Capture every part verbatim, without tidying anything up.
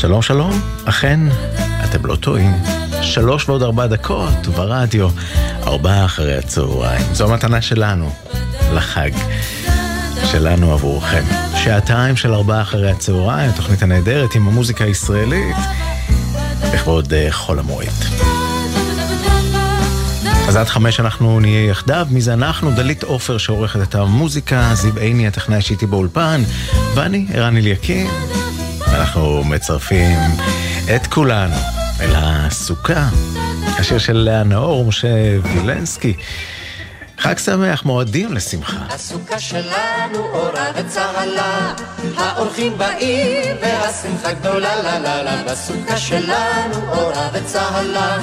שלום שלום, אכן, אתם לא טועים. שלוש ועוד ארבע דקות ברדיו, ארבע אחרי הצהריים. זו המתנה שלנו, לחג שלנו עבורכם. שעתיים של ארבע אחרי הצהריים, תוכנית הנהדרת עם המוזיקה הישראלית, לכבוד חול המועד. אז עד חמש אנחנו נהיה יחדיו, מי זה אנחנו? דלית אופר שעורכת את המוזיקה, זיו איני הטכנאי שאיתי באולפן, ואני ערן אליקים, ואנחנו מצרפים את כולנו אל הסוכה, השיר של לאה נהור, משה וילנסקי. חג שמח, מועדים לשמחה. הסוכה שלנו אורה וצהלה, האורחים באים והשמחה גדולה, לה לה לה. בסוכה שלנו אורה וצהלה,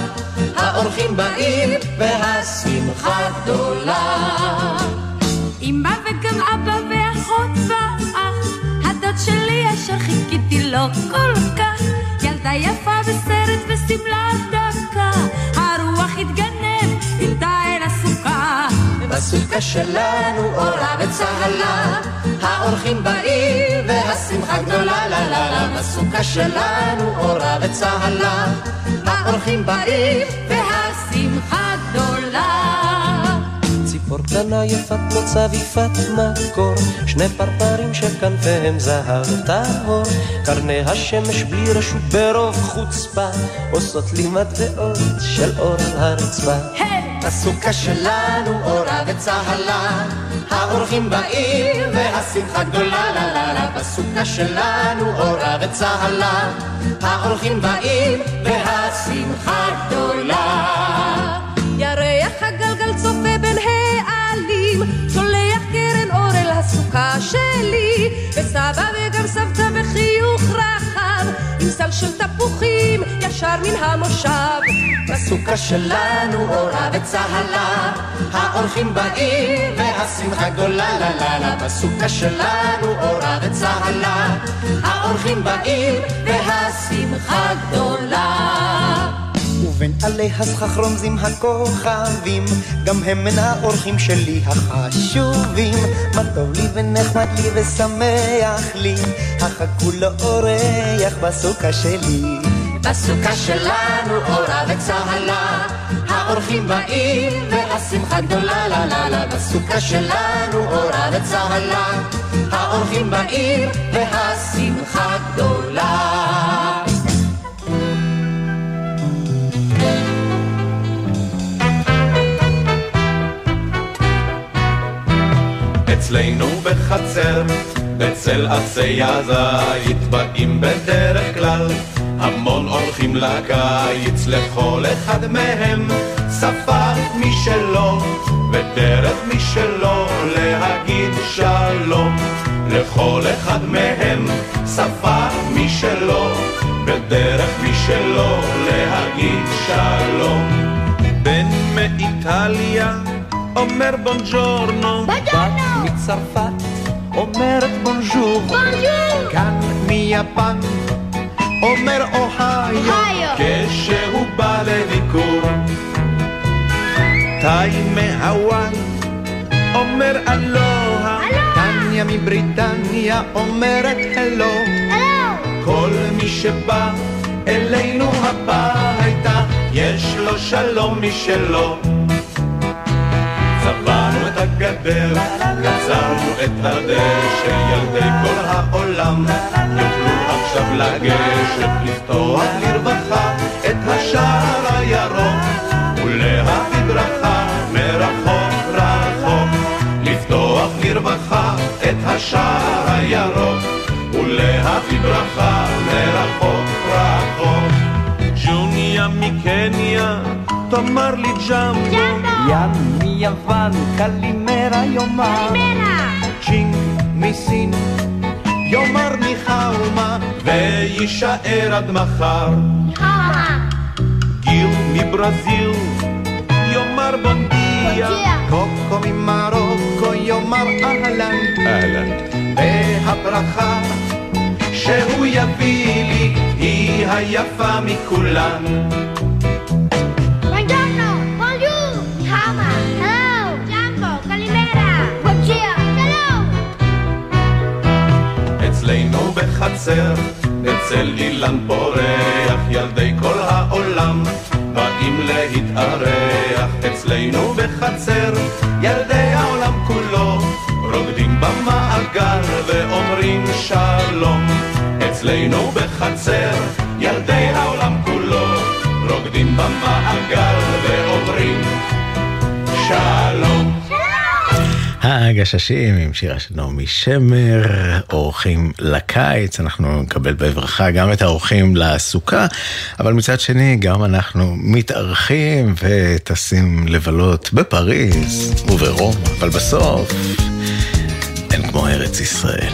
האורחים באים והשמחה גדולה. אמא וגם אבא ואחות ואח, הדוד שלי אשר חיכיתי לו כל כך, ילדה יפה בסרט וסמלה דקה, הרוח התגנב איתה אל הסוכה. בסוכה שלנו אורה וצהלה, האורחים באים והשמחה גדולה, לה לה לה. בסוכה שלנו אורה וצהלה, האורחים באים והשמחה גדולה. ציפור קטנה יפת מוצב יפת מקור, שני פרפרים שכנפיהם זהב טהור, קרני השמש בלי רשות ברוב חוצפה, עושות לי מטבעות של אור על הרצפה. הסוכה שלנו אורה וצהלה, האורחים באים והשמחה גדולה, לה לה לה. בסוכה שלנו אורה וצהלה, האורחים באים והשמחה גדולה. ירח הגלגל צופה בין העלים, שולח קרן אור אל הסוכה שלי, וסבא וגם סבתא וחיוך רחב, עם סל של תפוחים ישר מן המושב. בסוכה שלנו אורה וצהלה, האורחים באים והשמחה גדולה, לה לה לה. בסוכה שלנו אורה וצהלה, האורחים באים והשמחה גדולה. ובין עלי הסכך רומזים הכוכבים, גם הם מן האורחים שלי החשובים, מה טוב לי ונחמד לי ושמח לי, החכו לאורח בסוכה שלי. בסוכה שלנו אורה וצהלה, האורחים באים והשמחה גדולה, לה לה לה. בסוכה שלנו אורה וצהלה, האורחים באים והשמחה גדולה. אצלנו בחצר, בצל עצי הזית, באים בדרך כלל המון אורחים לקיץ, לכל אחד מהם שפה משלו ודרך משלו להגיד שלום, לכל אחד מהם שפה משלו ודרך משלו להגיד שלום. בן מאיטליה אומר בונג'ורנו, בונג'ורנו. מצרפת אומרת בונז'ור, כאן מיפן אומר אוהיו, כשהוא בא לביקור. תאי מהוואן אומר אלוהה, טניה מבריטניה אומרת הלו. כל מי שבא אלינו הביתה יש לו שלום משלו. צבענו את הגדר, יצרנו את הדשא, ילדי כל העולם יוכלו עכשיו לגשת, לפתוח לרווחה את השער הירוק ולהביא ברכה מרחוק רחוק, לפתוח לרווחה את השער הירוק ולהביא ברכה מרחוק רחוק. ג'וניה מקניה תאמר לי ג'מבו, ים מיוון קלימרה יומר, צ'ינג מסין יומר מחאומה, ויישאר עד מחר. גיל מברזיל יומר בונדיה, קוקו ממרוקו יומר אהלן, והברכה שהוא יביא לי היא היפה מכולן. אצלנו בחצר, אצל אילן פורח, ילדי כל העולם באים להתארח אצלנו בחצר, ילדי העולם כולו רוקדים במאגר ואומרים שלום. אצלנו בחצר, ילדי העולם כולו רוקדים במאגר ואומרים שלום. הגששים עם שירה של נעמי שמר, אורחים לקיץ. אנחנו נקבל בברכה גם את האורחים לסוכה, אבל מצד שני גם אנחנו מתארחים וטסים לבלות בפריז וברום, אבל בסוף אין כמו ארץ ישראל.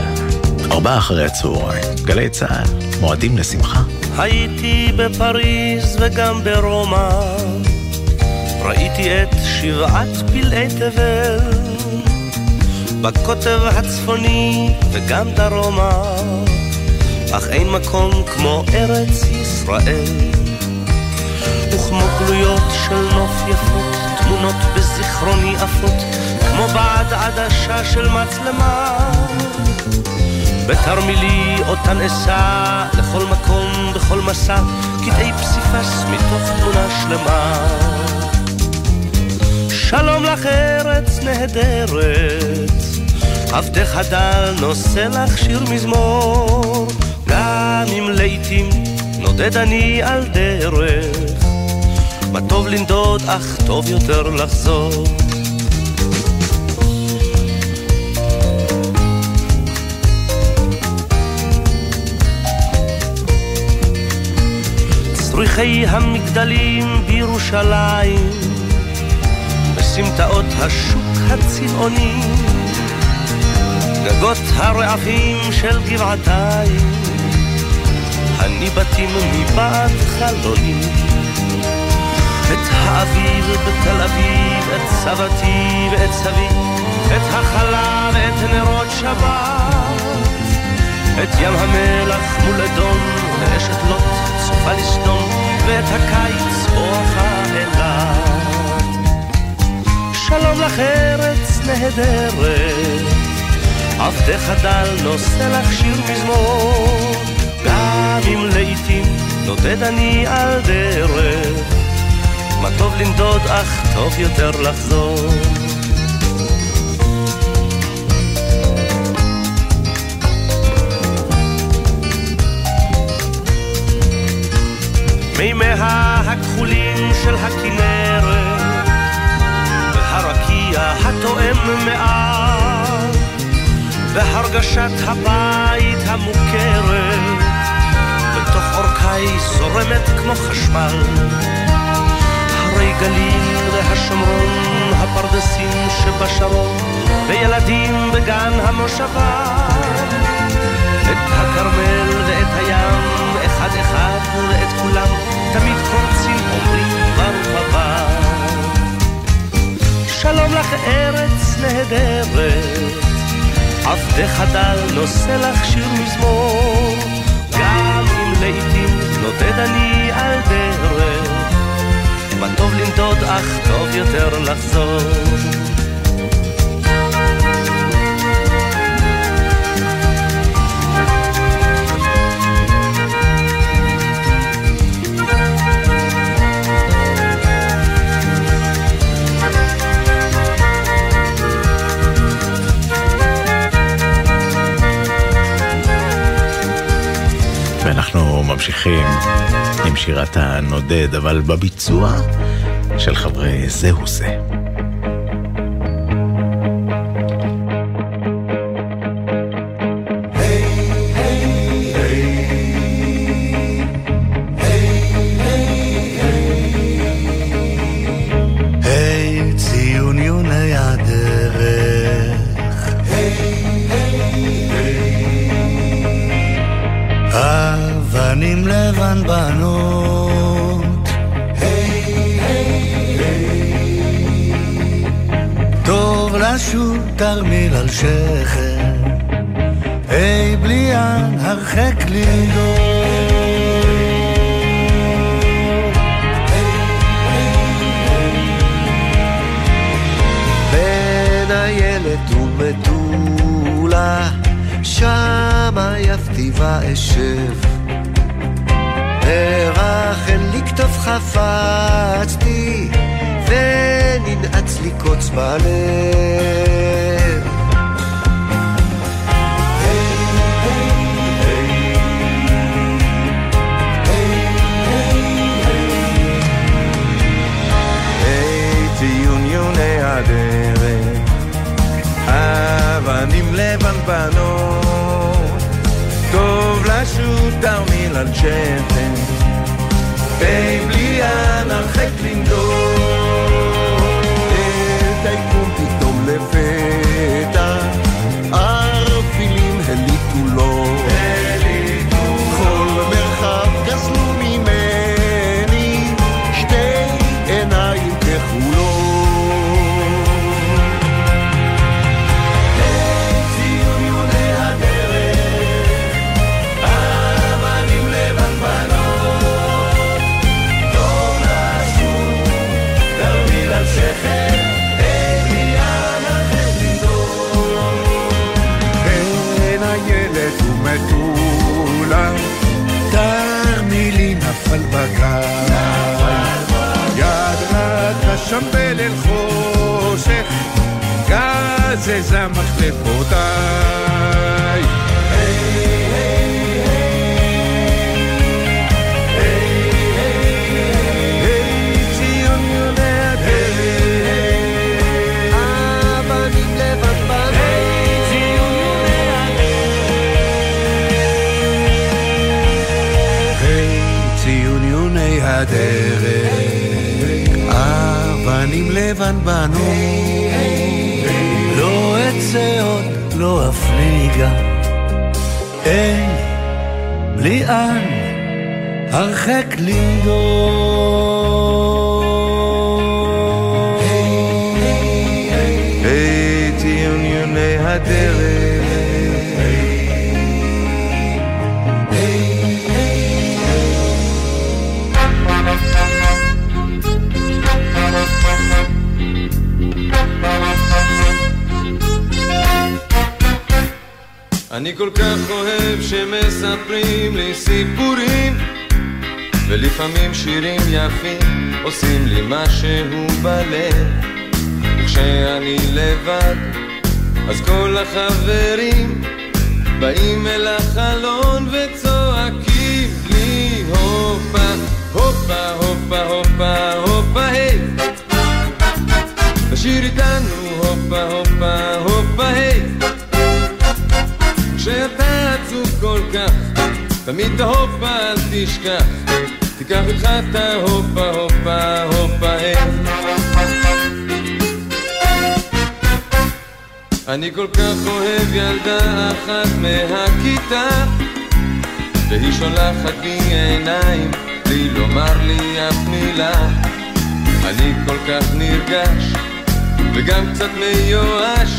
ארבע אחרי הצהריים, גלי צהל, מועדים לשמחה. הייתי בפריז וגם ברומא, ראיתי את שבעת פלאי תבל בקוטב הצפוני וגם דרומה, אך אין מקום כמו ארץ ישראל. וכמו גלויות של נוף יפות, תמונות בזיכרוני עפות כמו בעד עדשה של מצלמה. בתרמילי אותן אסע לכל מקום, בכל מסע, קטעי פסיפס מתוך תמונה שלמה. שלום לך ארץ נהדרת, עבדך הדל נושא לך שיר מזמור, גם אם לעתים נודד אני על דרך, מה טוב לנדוד אך טוב יותר לחזור. צריחי המגדלים בירושלים, בסמטאות השוק הצבעוני, גגות הרעפים של גבעתיים, הניבטים מבעד חלוני, את האביב בתל אביב, את סבתי ואת סבי, את החלה ואת נרות שבת, את ים המלח מול אדום, ואשת לוט צופה לסדום, ואת הקיץ בורחה אליו. שלום לך ארץ נהדרת, עבדך הדל נושא לך שיר מזמור, גם אם לעתים נודד אני על דרך, מה טוב לנדוד אך טוב יותר לחזור. מימיה הכחולים של הכנרת, התואם מעל, והרגשת הבית המוכרת בתוך אורכי זורמת כמו חשמל. הרי גליל והשומרון, הפרדסים שבשרון, וילדים בגן המושבה, את הכרמל ואת הים, אחד אחד ואת כולם, תמיד קורצים אומרים ברוך הבא. שלום לך ארץ נהדרת, עבדך דל נושא לך שיר מזמור, גם אם לעתים נודד אני על דרך, מה טוב לנדוד אך טוב יותר לחזור. אנחנו ממשיכים עם שירת הנודד, אבל בביצוע של חברי זהו זה. היי ציוניוני הדרך, היי בנים לבן בנות, היי היי היי, טוב לשוב תרמיל על שכם, היי בליען הרחק לנדור. בין הילד ומטולה, שמה יפתי ואשב, ברחל לי כתוב חפצתי וננעץ לי קוץ בלב. טיוניוני הדרך אבנים לבנבנות טוב לשוט דרמיל על שפן בלי הנרחק לנדור תיקום פתאום לפתע ערפילים הליטו לו כל מרחב גזלו ממני שתי עיניים כחולות על בקר יד רכה שם בליל חושך גזזה מחלפותיי היי היי היי היי ציון יודע דרך אבנים לבד בנות ציון יודע דרך היי ציוניוני הדרך אבנים לבן בנו לא אצא עוד לא אפליגה אין בלי אן הרחק לנדור היי ציוניוני הדרך אני כל כך אוהב שמספרים לי סיפורים ולפעמים שירים יפים עושים לי משהו בלב וכשאני לבד אז כל החברים באים אל החלון וצועקים לי הופה הופה הופה הופה הופה היי תשיר איתנו הופה הופה הופה היי כשאתה עצוב כל כך, תמיד את ההופה אל תשכח, תיקח איתך את ההופה, הופה, הופה, היי. אני כל כך אוהב ילדה אחת מהכיתה, והיא שולחת לי עיניים, בלי לומר לי אף מילה. אני כל כך נרגש, וגם קצת מיואש,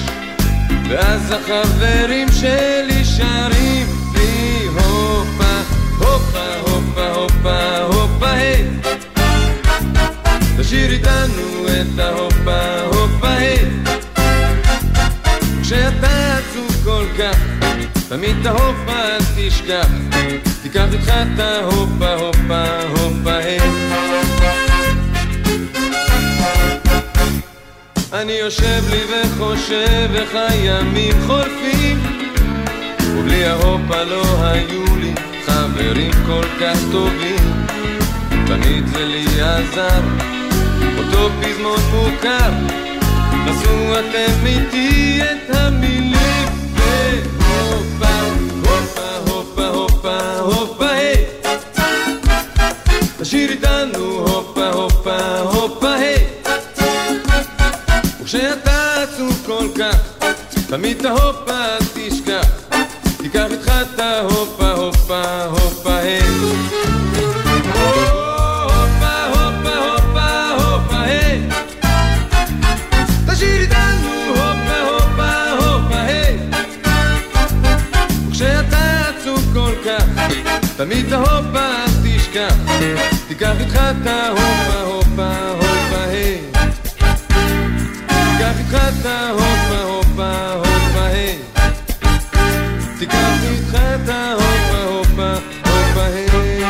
ואז החברים שלי שרים לי הופה, הופה, הופה, הופה, הופה, היי תשאיר איתנו את ההופה, הופה, היי כשאתה עצוב כל כך, תמיד את ההופה אל תשכח תיקח איתך את ההופה, הופה, הופה, היי אני יושב לי וחושב איך הימים חולפים ובלי ההופה לא היו לי חברים כל כך טובים תמיד זה לי עזר אותו פזמון מוכר נשאו אתם איתי את המילים והופה, הופה, הופה, הופה, הופה, היי תשאיר איתנו הופה, הופה, הופה, היי כשאתה עצוב כל כך, תמיד את ההופה אל תשכח, תיקח איתך את ההופה, הופה, הופה, היי. הופה, הופה, הופה, הופה, היי. תשאיר איתנו, הופה, הופה, הופה, היי. כשאתה עצוב כל כך, תמיד את ההופה אל תשכח, תיקח איתך את ההופה, הופה, הופה, היי. תקחת הופה הופה הופה היי תקחת הופה הופה הופה היי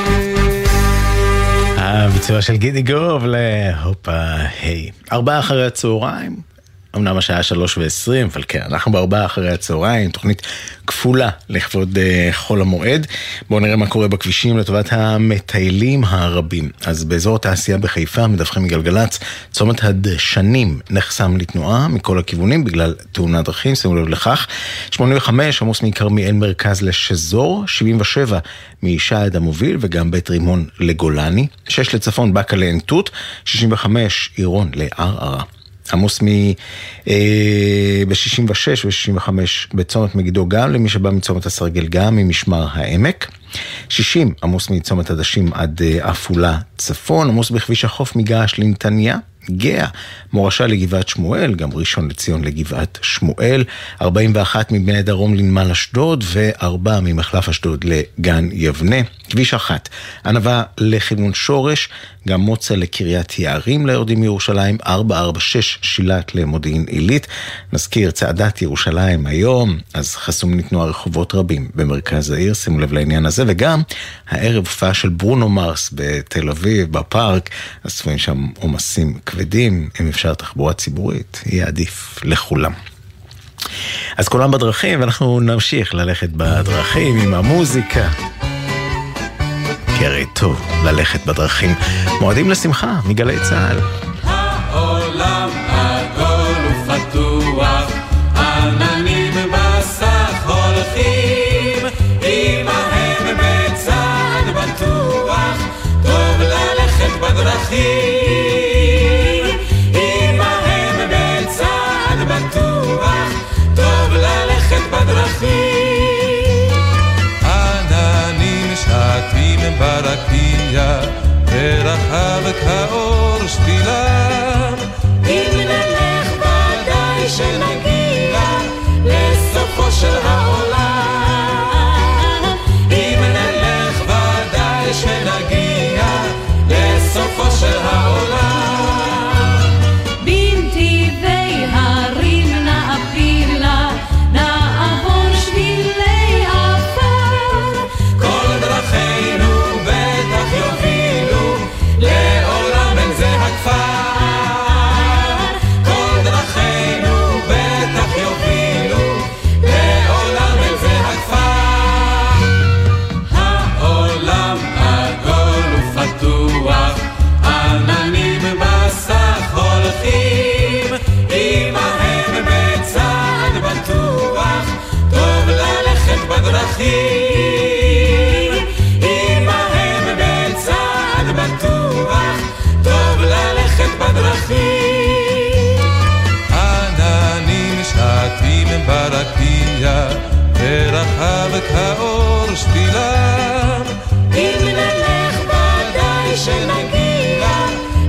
ביצוע של גידי גרוב להופה היי. ארבעה אחרי הצהריים, אמנם השעה שלוש ועשרים, אבל כן, אנחנו בארבעה אחרי הצהריים, תוכנית כפולה לכבוד חול המועד. בואו נראה מה קורה בכבישים לטובת המטיילים הרבים. אז באזור התעשייה בחיפה, מדווחים מגלגלץ, צומת הדשנים נחסם לתנועה מכל הכיוונים בגלל תאונת דרכים, שימו לב לכך. שמונים וחמש, עמוס מכרמיאל מרכז לשזור, שבעים ושבע משעד המוביל וגם בית רימון לגולני, שש לצפון בקה לאנטות, שישים וחמש עירון לערערה. עמוס ב-שישים ושש ו-שישים וחמש בצומת מגידו גם למי שבא מצומת הסרגל גם ממשמר העמק. שישים עמוס מצומת הדשים עד אפולה צפון, עמוס בכביש החוף מגעש לנתניה, גאה מורשה לגבעת שמואל, גם ראשון לציון לגבעת שמואל, ארבעים ואחת מבני דרום לנמל אשדוד וארבע ממחלף אשדוד לגן יבנה. כביש אחת ענבה לכיוון שורש, גם מוצא לקריית יערים ליורדים מירושלים, ארבע ארבע שש שילת למודיעין עילית. נזכיר צעדת ירושלים היום, אז חסום נתנוע רחובות רבים במרכז העיר, שימו לב לעניין הזה, וגם הערב הופעה של ברונו מרס בתל אביב בפארק, אז צפויים שם עומסים כבדים, אם אפשר תחבורה ציבורית יהיה עדיף לכולם. אז כולם בדרכים, ואנחנו נמשיך ללכת בדרכים עם המוזיקה. הרי טוב ללכת בדרכים. מועדים לשמחה מגלי צהל. העולם עגול ופתוח, עננים במסך הולכים, אימהם בצעד בטוח, טוב ללכת בדרכים, אימהם בצעד בטוח, טוב ללכת בדרכים. ברקיע ברחב כאור שבילה, אם נלך ודאי שנגיע לסופו של העולם, אם נלך ודאי שנגיע לסופו של העולם. בנתיבי הרים נעביר לה, נעבור שבילי עפר, כל דרכינו כל דרכינו בטח יובילו לעולם אל זה הכפר. העולם עגול ופתוח, עננים בסך הולכים, אימהם בצעד בטוח, טוב ללכת בדרכים, אימהם בצעד בטוח, טוב ללכת בדרכים. עננים שעתים ברקיע ברחב כאור שבילה, אם נלך ודאי שנגיע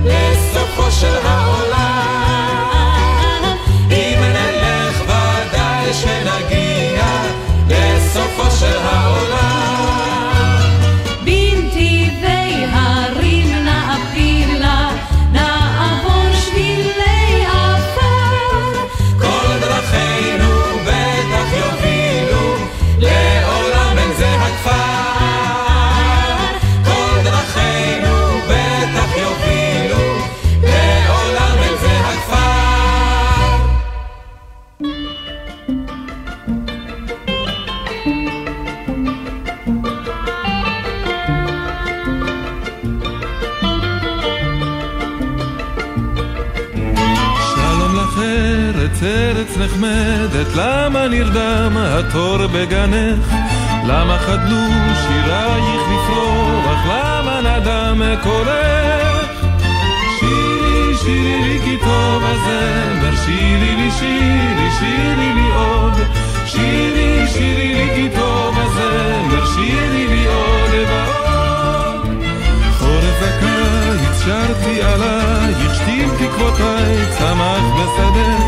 לסופו של העולם, אם נלך ודאי שנגיע לסופו של העולם. ארץ נחמדת, למה נרדם התור בגנך? למה חדלו שירייך לפרוח? למה נדם קולך? שירי, שירי כי טוב הזמר, שירי לי, שירי, שירי לי עוד, שירי, שירי לי כי טוב הזמר, שירי לי עוד ועוד. חורף וקיץ שרתי עלייך, שתים תקוותיי צמח בשדך,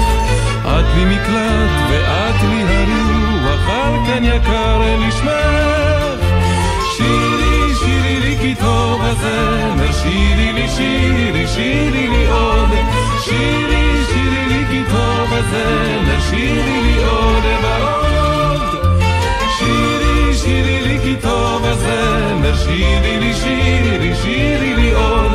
את לי מקלט ואת לי הרוח, על כן יקר לשמך. שירי, שירי לי כי טוב הזמר, שירי לי, שירי, שירי לי עוד, שירי, שירי לי כי טוב הזמר, שירי לי עוד ועוד. שירי, שירי לי כי טוב הזמר, שירי לי, שירי, שירי לי עוד,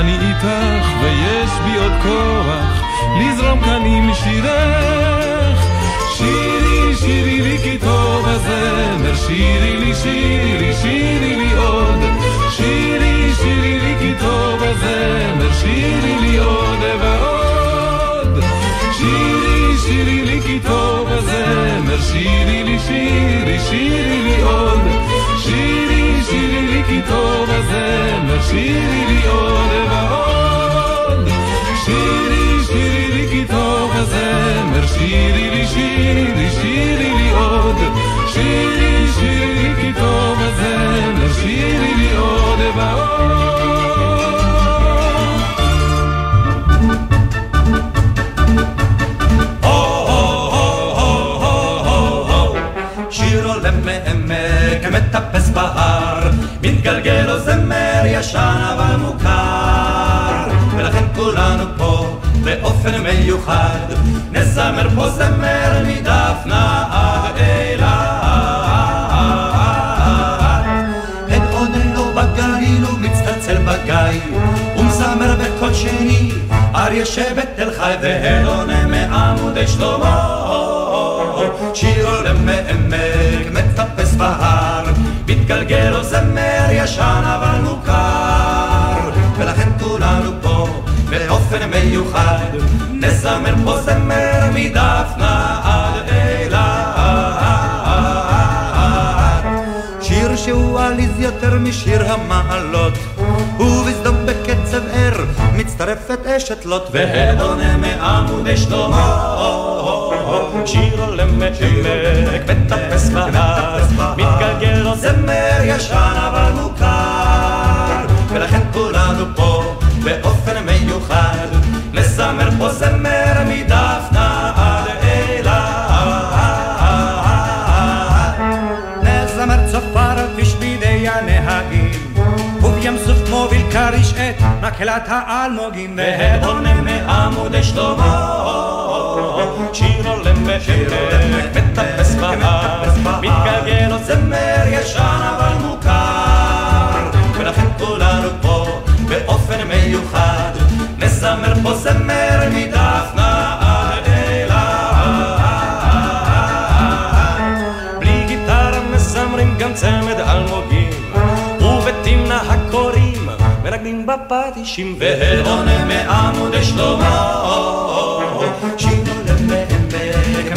אני איתך ויש בי עוד כוח לזרום כאן עם שירך. שירי, שירי לי כי טוב הזמר, שירי לי, שירי לי, שירי לי עוד. שירי, שירי לי כי טוב הזמר, שירי לי עוד ועוד. שירי, שירי לי כי טוב הזמר, שירי לי, שירי, שירי לי עוד. שירי, שירי לי כי טוב הזמר, שירי לי עוד ועוד. שירי, שירי לי כי טוב הזמר, שירי לי, שירי, שירי לי עוד. שירי, שירי לי כי טוב הזמר, שירי לי עוד ועוד. כמטפס בהר מתגלגל או זמר ישן אבל מוכר, ולכן כולנו פה באופן מיוחד נזמר פה זמר מדף נער אילת. את עודנו בגליל ומצטצל בגיא ומזמר בקול שני אריה שבתל חי, והן עונה מעמודי שלמה שיר עולם מעמק מטפס בהר מתגלגל או זמר ישן אבל מוכר, ולכן כולנו פה באופן מיוחד נזמר פה זמר מדפנה עד אילת. שיר שהוא עליז יותר משיר המעלות ובסדום בקצב ער מצטרפת אשת לוט, והן עונה מעמודי שלמה שיר עולם מעמק מטפס בהר מתגלגל או זמר ישן אבל מוכר, ולכן כולנו פה באופן מיוחד נזמר פה זמר מדפנה עד אילת. נזמר צופר בשבילי הנהגים ובים סוף מוביל קריש את מקהלת האלמוגים, והעונה מעמודי שלמה שיר עולם מעמק מטפס בהר מתגלגל או זמר ישן אבל מוכר, ולכן כולנו פה באופן מיוחד נזמר פה זמר מדפנה עד אילת. בלי גיטרה מזמרים גם צמד אלמוגים ובתמנה הקוראים מרגלים בפטישים, והעונה מעמודי שלמה שיר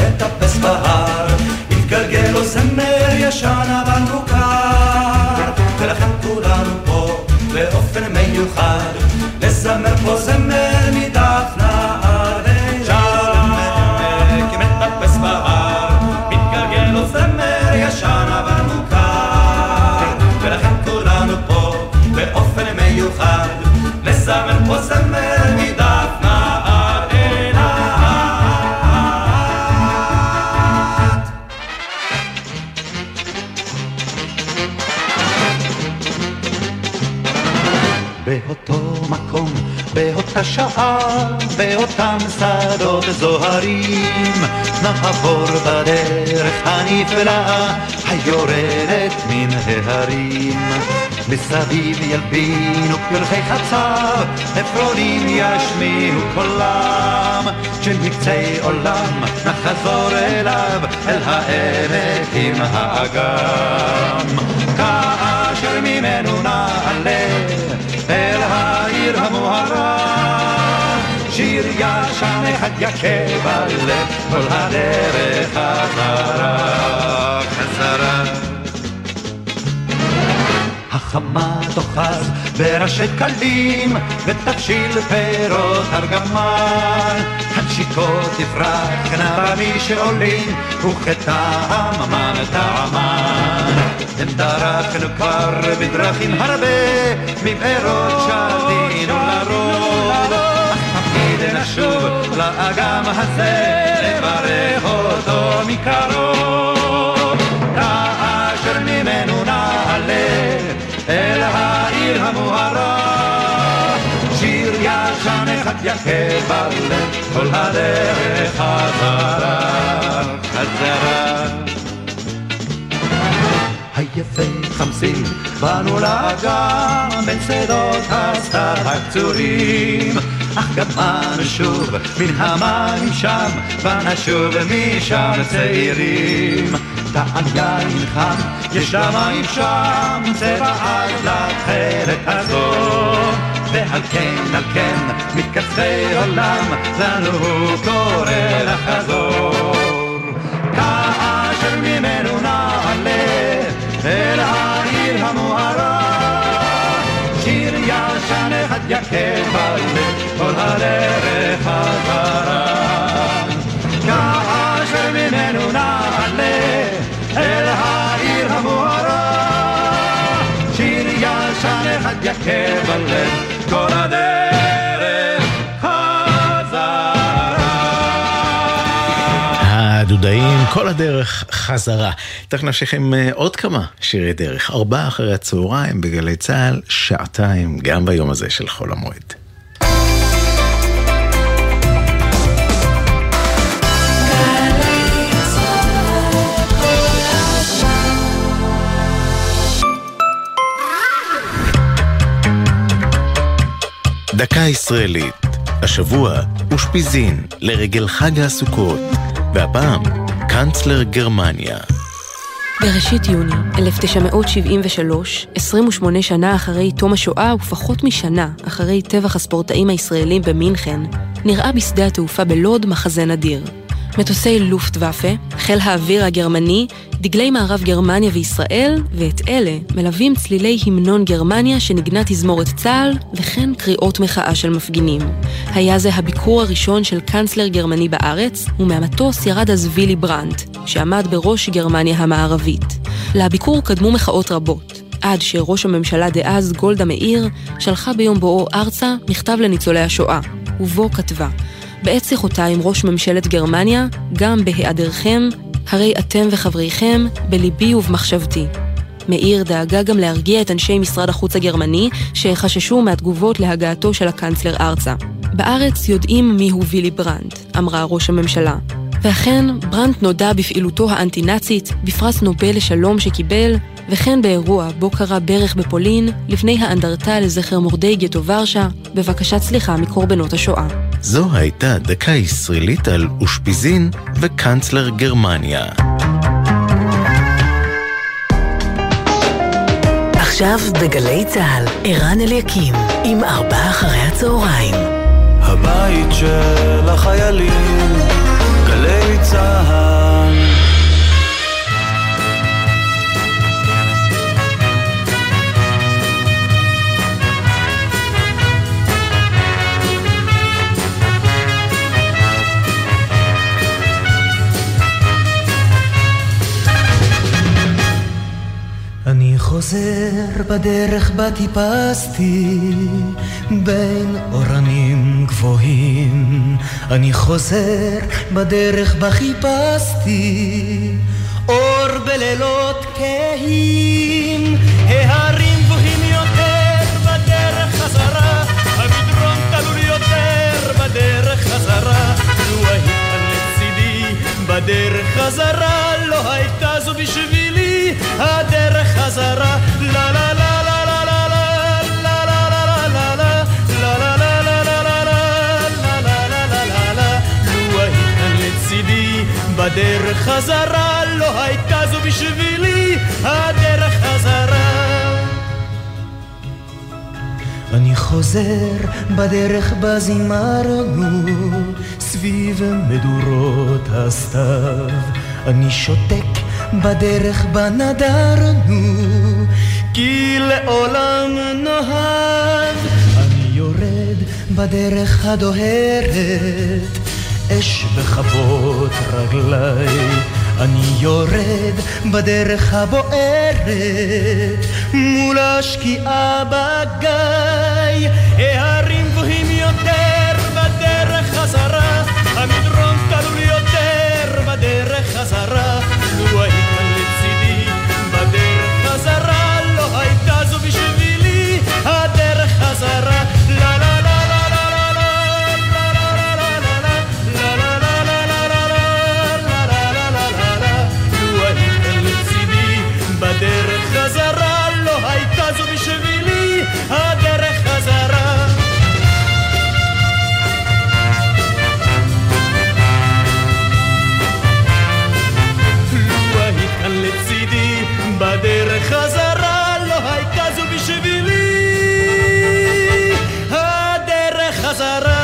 מטפס בהר מתגלגל או זמר ישן אבל מוכר, ולכן כולנו פה באופן מיוחד לזמר פה זמר מדפנה עד אילת. שיר מטפס בהר מתגלגל או זמר ישן אבל מוכר, ולכן כולנו פה באופן מיוחד לזמר פה זמר מדפנה עד אילת. באותו מקום, באותה שעה, באותם שדות זוהרים, נעבור בדרך הנפלאה היורדת מן ההרים. מסביב ילבינו פרחי חצב, אפרונים ישמיעו קולם, שמקצה עולם נחזור אליו, אל העמק עם האגם. כאשר ממנו נעלה אל העיר המוהרה, שיר ישן אחד יקב הלב כל הדרך חזרה, חזרה. החמה תוחז בראשי קלים ותבשיל פירות ארגמן, הנשיקות תפרחנה במי שעולים וכטעם אמן טעמן. הם דרכנו כבר בדרכים הרבה מבארות שרתינו לרוב, אך תמיד נשוב לאגם הזה לברך אותו מקרוב. כאשר ממנו נעלה אל העיר המוהרה, שיר ישן אחד יחב הלב כל הדרך חזרה, חזרה. היפי חמסים, באנו לאגם בין שדות הסתר הקצורים, אך גם אנו שוב מן המים שם, ונשוב משם צעירים. טעם יין חם, יש למים שם, צבע עד לתכלת הזאת, ועל כן, על כן, מתקצחי עולם, לנו הוא קורא לחזור. כאשר ממנו נעלה, אל העיר המוארה, שיר ישן אחד יקב על זה, כל הדרך חזרה. כאשר ממנו נעלה, אל העיר המוארה, שיר ישן אחד יקב על זה, כל הדרך חזרה. הדודאים, כל הדרך חזרה. תכף נמשיך עם עוד כמה שירי דרך. ארבע אחרי הצהריים בגלי צהל, שעתיים גם ביום הזה של חול המועד. דקה ישראלית, השבוע אושפיזין לרגל חג הסוכות, והפעם קנצלר גרמניה. בראשית יוני אלף תשע מאות שבעים ושלוש, עשרים ושמונה שנה אחרי תום השואה ופחות משנה אחרי טבח הספורטאים הישראלים במינכן, נראה בשדה התעופה בלוד מחזה נדיר. מטוסי לופטוואפה, חיל האוויר הגרמני, דגלי מערב גרמניה וישראל, ואת אלה מלווים צלילי המנון גרמניה שנגנה תזמורת צה"ל, וכן קריאות מחאה של מפגינים. היה זה הביקור הראשון של קנצלר גרמני בארץ, ומהמטוס ירד אז וילי ברנט, שעמד בראש גרמניה המערבית. לביקור קדמו מחאות רבות, עד שראש הממשלה דאז גולדה מאיר שלחה ביום בואו ארצה מכתב לניצולי השואה, ובו כתבה: בעת שיחותה עם ראש ממשלת גרמניה, גם בהיעדרכם, הרי אתם וחבריכם, בליבי ובמחשבתי. מאיר דאגה גם להרגיע את אנשי משרד החוץ הגרמני, שחששו מהתגובות להגעתו של הקנצלר ארצה. בארץ יודעים מיהו וילי ברנט, אמרה ראש הממשלה. ואכן, ברנט נודע בפעילותו האנטי-נאצית, בפרס נובל לשלום שקיבל, וכן באירוע בו קרה ברך בפולין, לפני האנדרטה לזכר מורדי גטו ורשה, בבקשת סליחה מקורבנות השואה. זו הייתה דקה ישראלית על אושפיזין וקנצלר גרמניה. עכשיו בגלי צהל, ערן אליקים, עם ארבע אחרי הצהריים. הבית של החיילים, גלי צהל. חוזר בדרך בה טיפסתי בין אורנים גבוהים, אני חוזר בדרך בה חיפשתי אור בלילות כהים, ההרים גבוהים יותר בדרך חזרה, המדרון תלול יותר בדרך חזרה, לו הייתה לצידי בדרך חזרה, לא הייתה זו בשביל הדרך חזרה, לה לה לה לה לה לה לה לה לה לה לה לה לה לה לה לה, לו הייתה לצידי בדרך חזרה, לא הייתה זו בשבילי הדרך חזרה. אני חוזר בדרך בזימרנו סביב מדורות הסתיו, אני שותק בדרך בנדרנו כי לעולם נוהב, אני יורד בדרך הדוהרת אש בחבות רגלי, אני יורד בדרך הבוערת מול השקיעה בגי, ההרים גבוהים יותר בדרך חזרה, המדרון תלול יותר בדרך חזרה, לו הייתה לצידי בדרך חזרה, לא הייתה זו בשבילי הדרך חזרה, לה לה בדרך הדרך חזרה. לא היית כאן לצידי בדרך חזרה, לא הייתה זו בשבילי הדרך חזרה.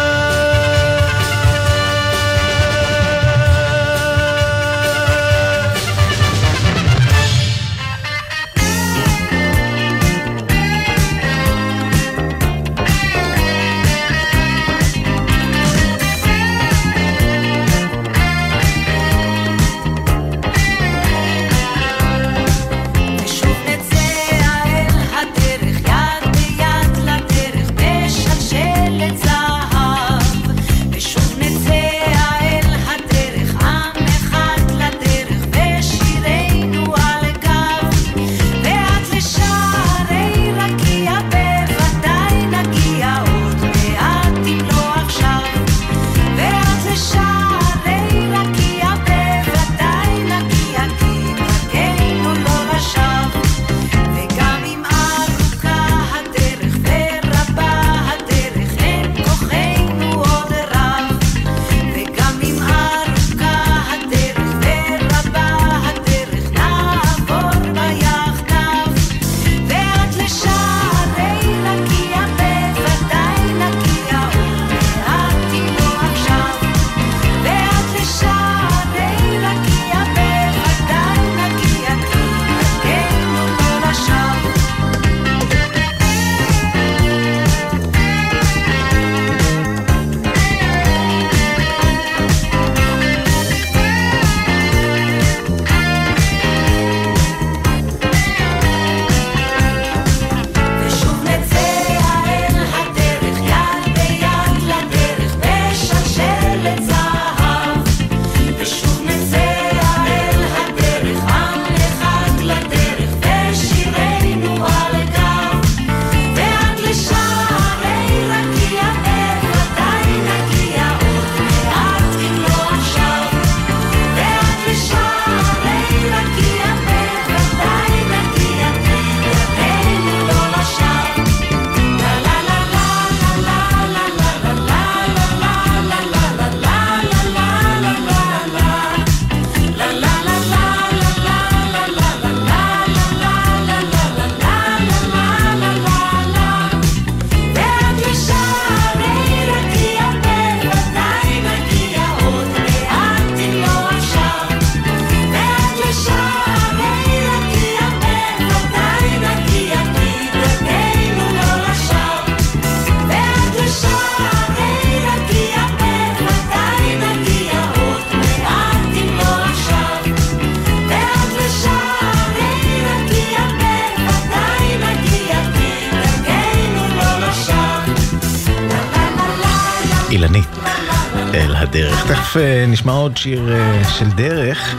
נשמע עוד שיר של דרך,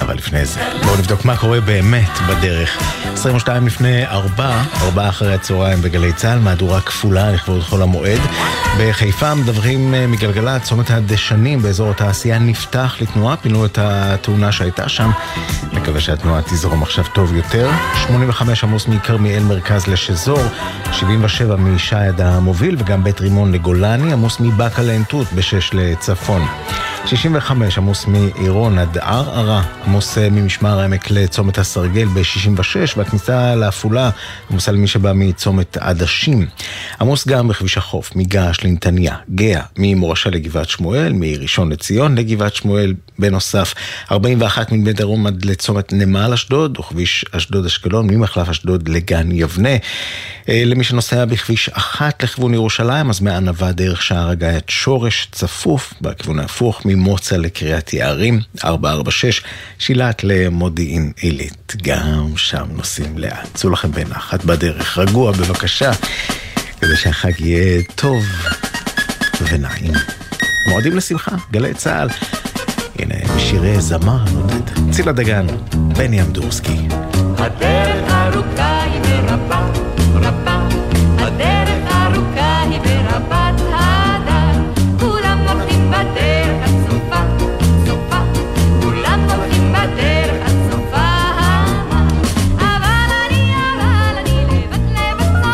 אבל לפני זה בואו נבדוק מה קורה באמת בדרך. עשרים ושתיים לפני ארבע, ארבע אחרי הצהריים בגלי צהל, מהדורה כפולה לכבוד חול המועד. בחיפה מדברים מגלגלה, צומת הדשנים באזור התעשייה נפתח לתנועה, פינו את התאונה שהייתה שם, מקווה שהתנועה תזרום עכשיו טוב יותר. שמונים וחמש עמוס מכרמיאל מרכז לשזור, שבעים ושבע מישי עד המוביל, וגם בית רימון לגולני, עמוס מבקה לאנטות בשש לצפון. שישים וחמש עמוס מעירון עד ערערה, עמוס ממשמר העמק לצומת הסרגל ב-שישים ושש, והכניסה להפעולה עמוס על מי שבא מצומת עדשים. עמוס גם בכביש החוף, מגעש לנתניה, גאה, ממורשה לגבעת שמואל, מראשון לציון לגבעת שמואל. בנוסף, ארבעים ואחת מבית הרום עד לצומת נמל אשדוד, וכביש אשדוד אשקלון, ממחלף אשדוד לגן יבנה. למי שנוסע בכביש אחת לכיוון ירושלים, אז מענבה דרך שער הגיא את שורש צפוף, בכיוון ההפוך ממוצא לקריית יערים, ארבע ארבע שש, שילת למודיעין עילית. גם שם נוסעים לאט. צאו לכם בנחת בדרך, רגוע בבקשה, כדי שהחג יהיה טוב ונעים. מועדים לשמחה, גלי צהל. הנה בשירי זמר נודד, צילה דגן, בני אמדורסקי. הדרך ארוכה היא ברבה, רבה, הדרך ארוכה היא ברבת הדר, כולם הולכים בדרך הסופה, סופה, כולם הולכים בדרך הסופה, אבל אני ערן, אני לבד לבד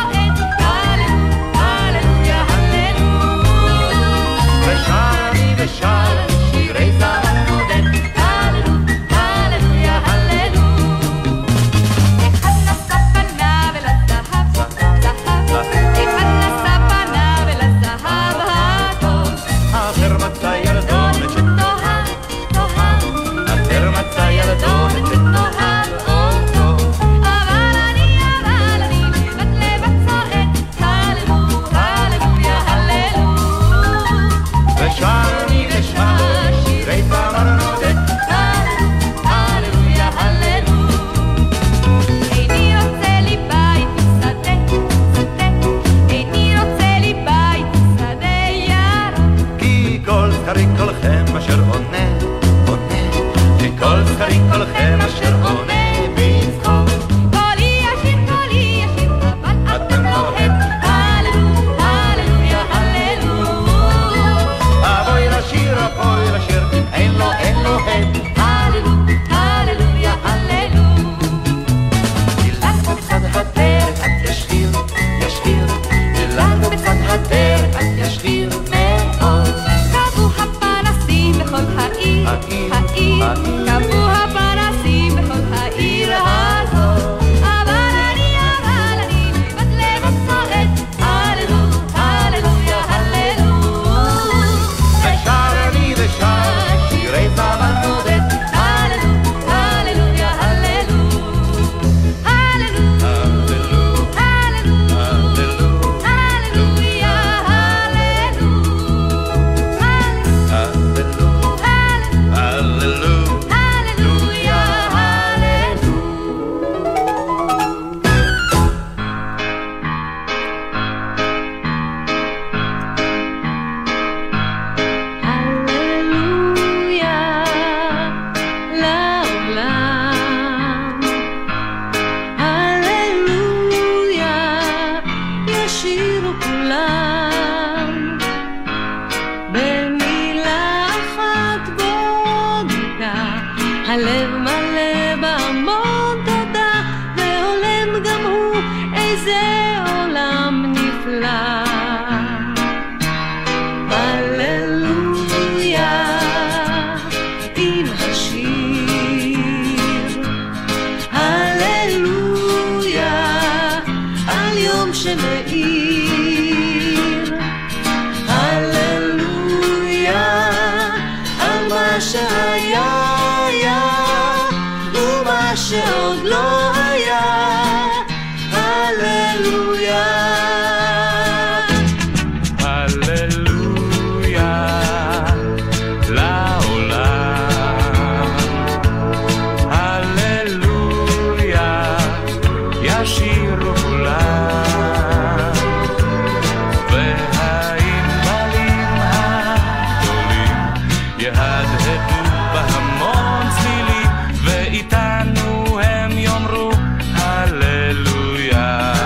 שמאיר הללויה על מה שהיה ומה שעוד לא היה הללויה הללויה לעולם הללויה ישירו כולם והאם מלים הגדולים יהדהדו בהמון צלילים ואיתנו הם יאמרו הללויה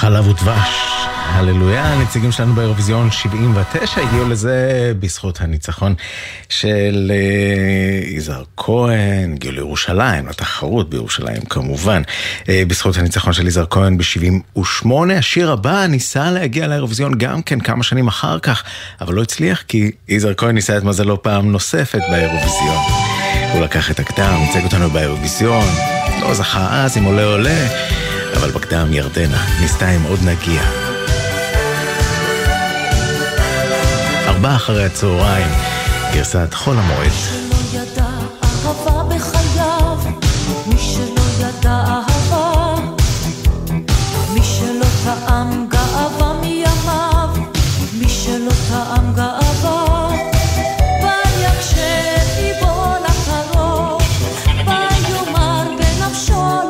חלב ודבש, הללויה, הנציגים שלנו באירוויזיון שבעים ותשע הגיעו לזה בזכות הניצחון של יזהר כהן, הגיעו לירושלים, התחרות בירושלים כמובן, בזכות הניצחון של יזהר כהן ב-שבעים ושמונה, השיר הבא ניסה להגיע לאירוויזיון גם כן כמה שנים אחר כך, אבל לא הצליח כי יזהר כהן ניסה את מזלו פעם נוספת באירוויזיון. הוא לקח את הקדם, ניצג אותנו באירוויזיון, לא זכה אז אם עולה עולה, אבל בקדם ירדנה, נסתיים עוד נגיע. ארבע אחרי הצהריים, גרסת חול המועד. מי שלא ידע אהבה בחייו, מי שלא ידע אהבה, מי שלא טעם גאווה מימיו, מי שלא טעם גאווה, בל יקשה ליבו לקרוב, בל יאמר בנפשו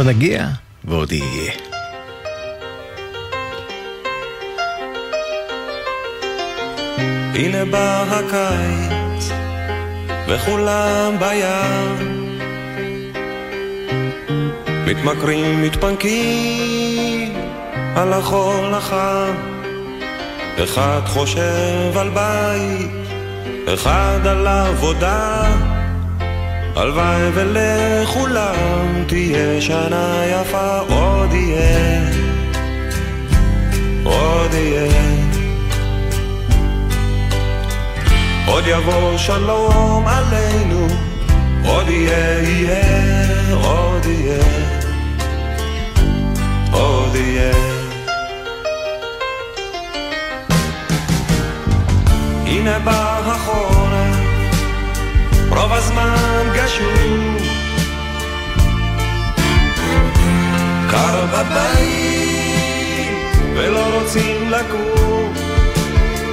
עוד נגיע ועוד יהיה. הנה בא הקיץ וכולם בים מתמכרים, מתפנקים על החול החם. אחד חושב על בית, אחד על עבודה. הלוואי ולכולם תהיה שנה יפה. עוד יהיה, עוד יהיה, עוד יבוא שלום עלינו. עוד יהיה, יהיה, עוד יהיה, עוד יהיה. הנה בא החורף, רוב הזמן גשום, קר בבית ולא רוצים לקום.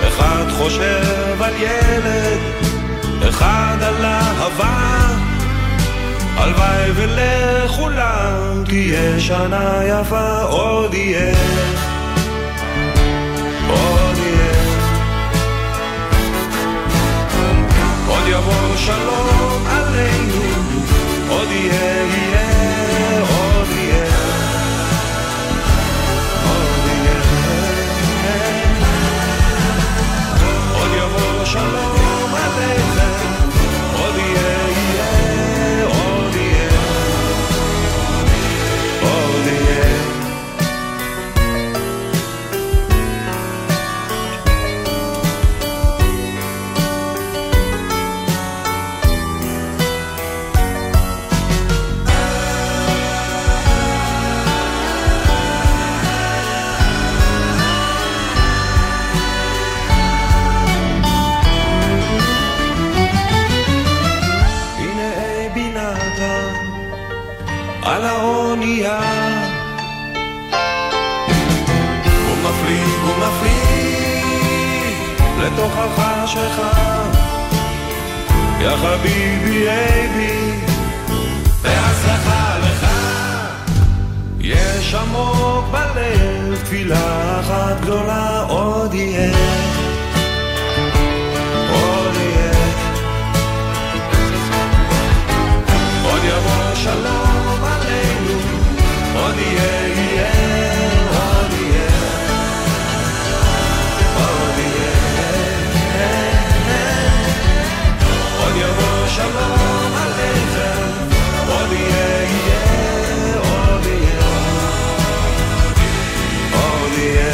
אחד חושב על ילד, אחד על אהבה. הלוואי ולכולם תהיה שנה יפה. עוד יהיה, עוד יהיה, עוד יבוא שלום עלינו. עוד יהיה, יהיה, עוד יהיה, עוד יהיה, עוד יבוא שלום עלינו. עוד יהיה, על האונייה הוא מפליג, הוא מפליג לתוך החשיכה. יא חביבי, אייבי, בהצלחה לך. יש עמוק בלב תפילה אחת גדולה. עוד יהיה, עוד יהיה, עוד יבוא שלום. עוד יהיה, יהיה, עוד יהיה, עוד יהיה, עוד יבוא שלום עליכם. עוד יהיה, יהיה, עוד יהיה, עוד יהיה.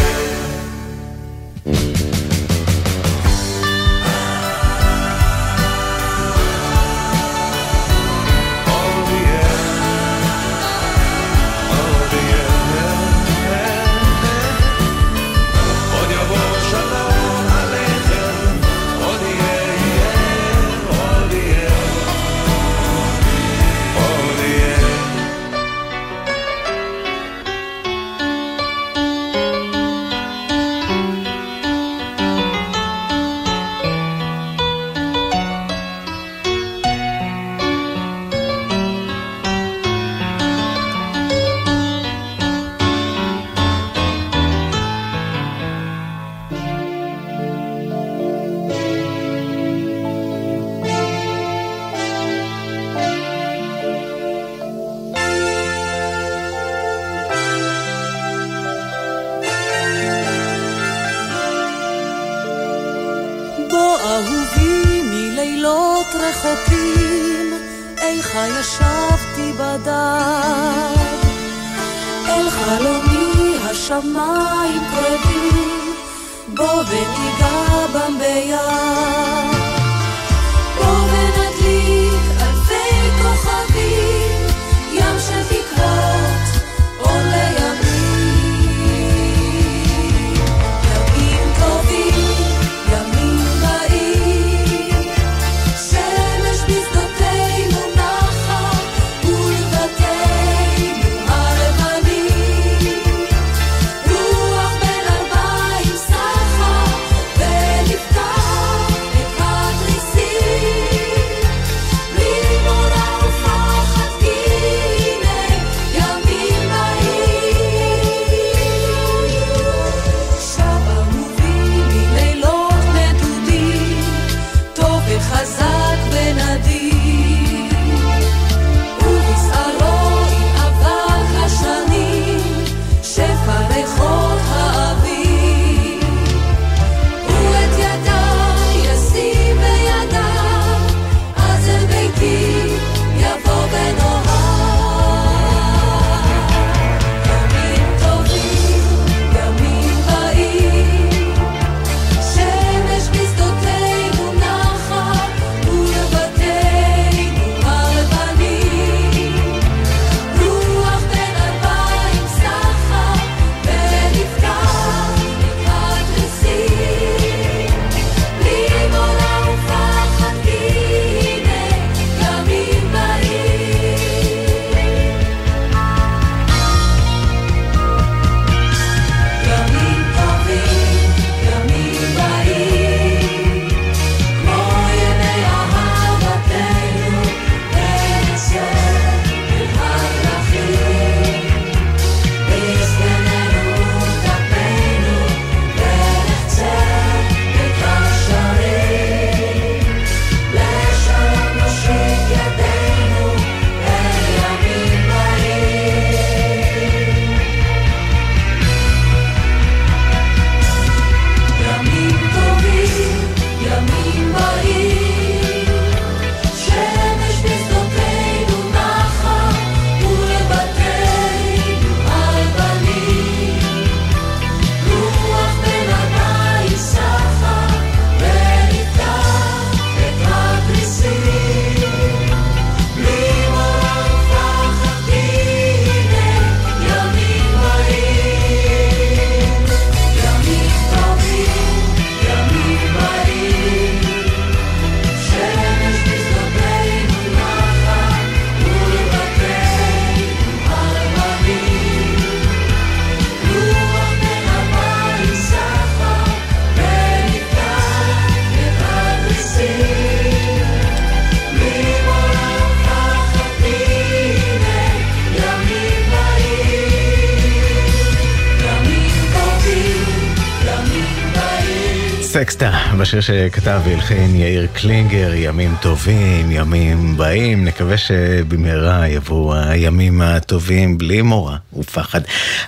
סקסטה, בשיר שכתב והלחין יאיר קלינגר, ימים טובים, ימים באים, נקווה שבמהרה יבואו הימים הטובים בלי מורא ופחד.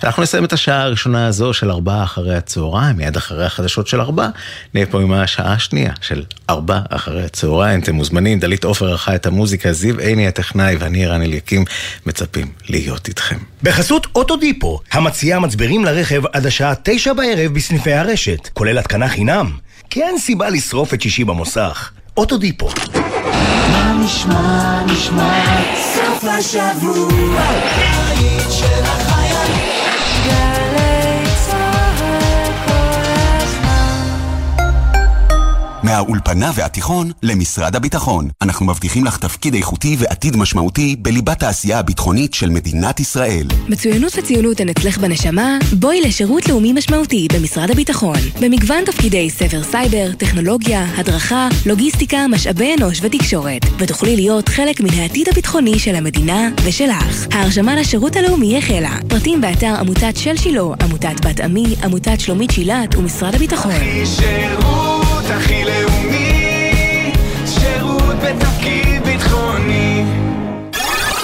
אנחנו נסיים את השעה הראשונה הזו של ארבע אחרי הצהריים, מיד אחרי החדשות של ארבע, נהיה פה עם השעה השנייה של ארבע אחרי הצהריים, אתם מוזמנים, דלית אופר ערכה את המוזיקה, זיו איני הטכנאי ואני ערן אליקים מצפים להיות איתכם. בחסות אוטודיפו, המציעה מצברים לרכב עד השעה תשע בערב בסניפי הרשת, כולל התקנה חינם, כי אין סיבה לשרוף את שישי במוסך. אוטודיפו. מה נשמע, נשמע, סוף השבוע, הרעית של החיים, גלי צהר כל הזמן. מהאולפנה והתיכון למשרד הביטחון. אנחנו מבטיחים לך תפקיד איכותי ועתיד משמעותי בליבת העשייה הביטחונית של מדינת ישראל. מצוינות וציונות הנצלח בנשמה, בואי לשירות לאומי משמעותי במשרד הביטחון. במגוון תפקידי ספר סייבר, טכנולוגיה, הדרכה, לוגיסטיקה, משאבי אנוש ותקשורת. ותוכלי להיות חלק מן העתיד הביטחוני של המדינה ושלך. ההרשמה לשירות הלאומי החלה. פרטים באתר עמותת של שילו, עמותת בת עמי, עמותת שלומית שילת ומשרד הביטחון. אחי שירות, אחי לאומי. בתפקיד ביטחוני.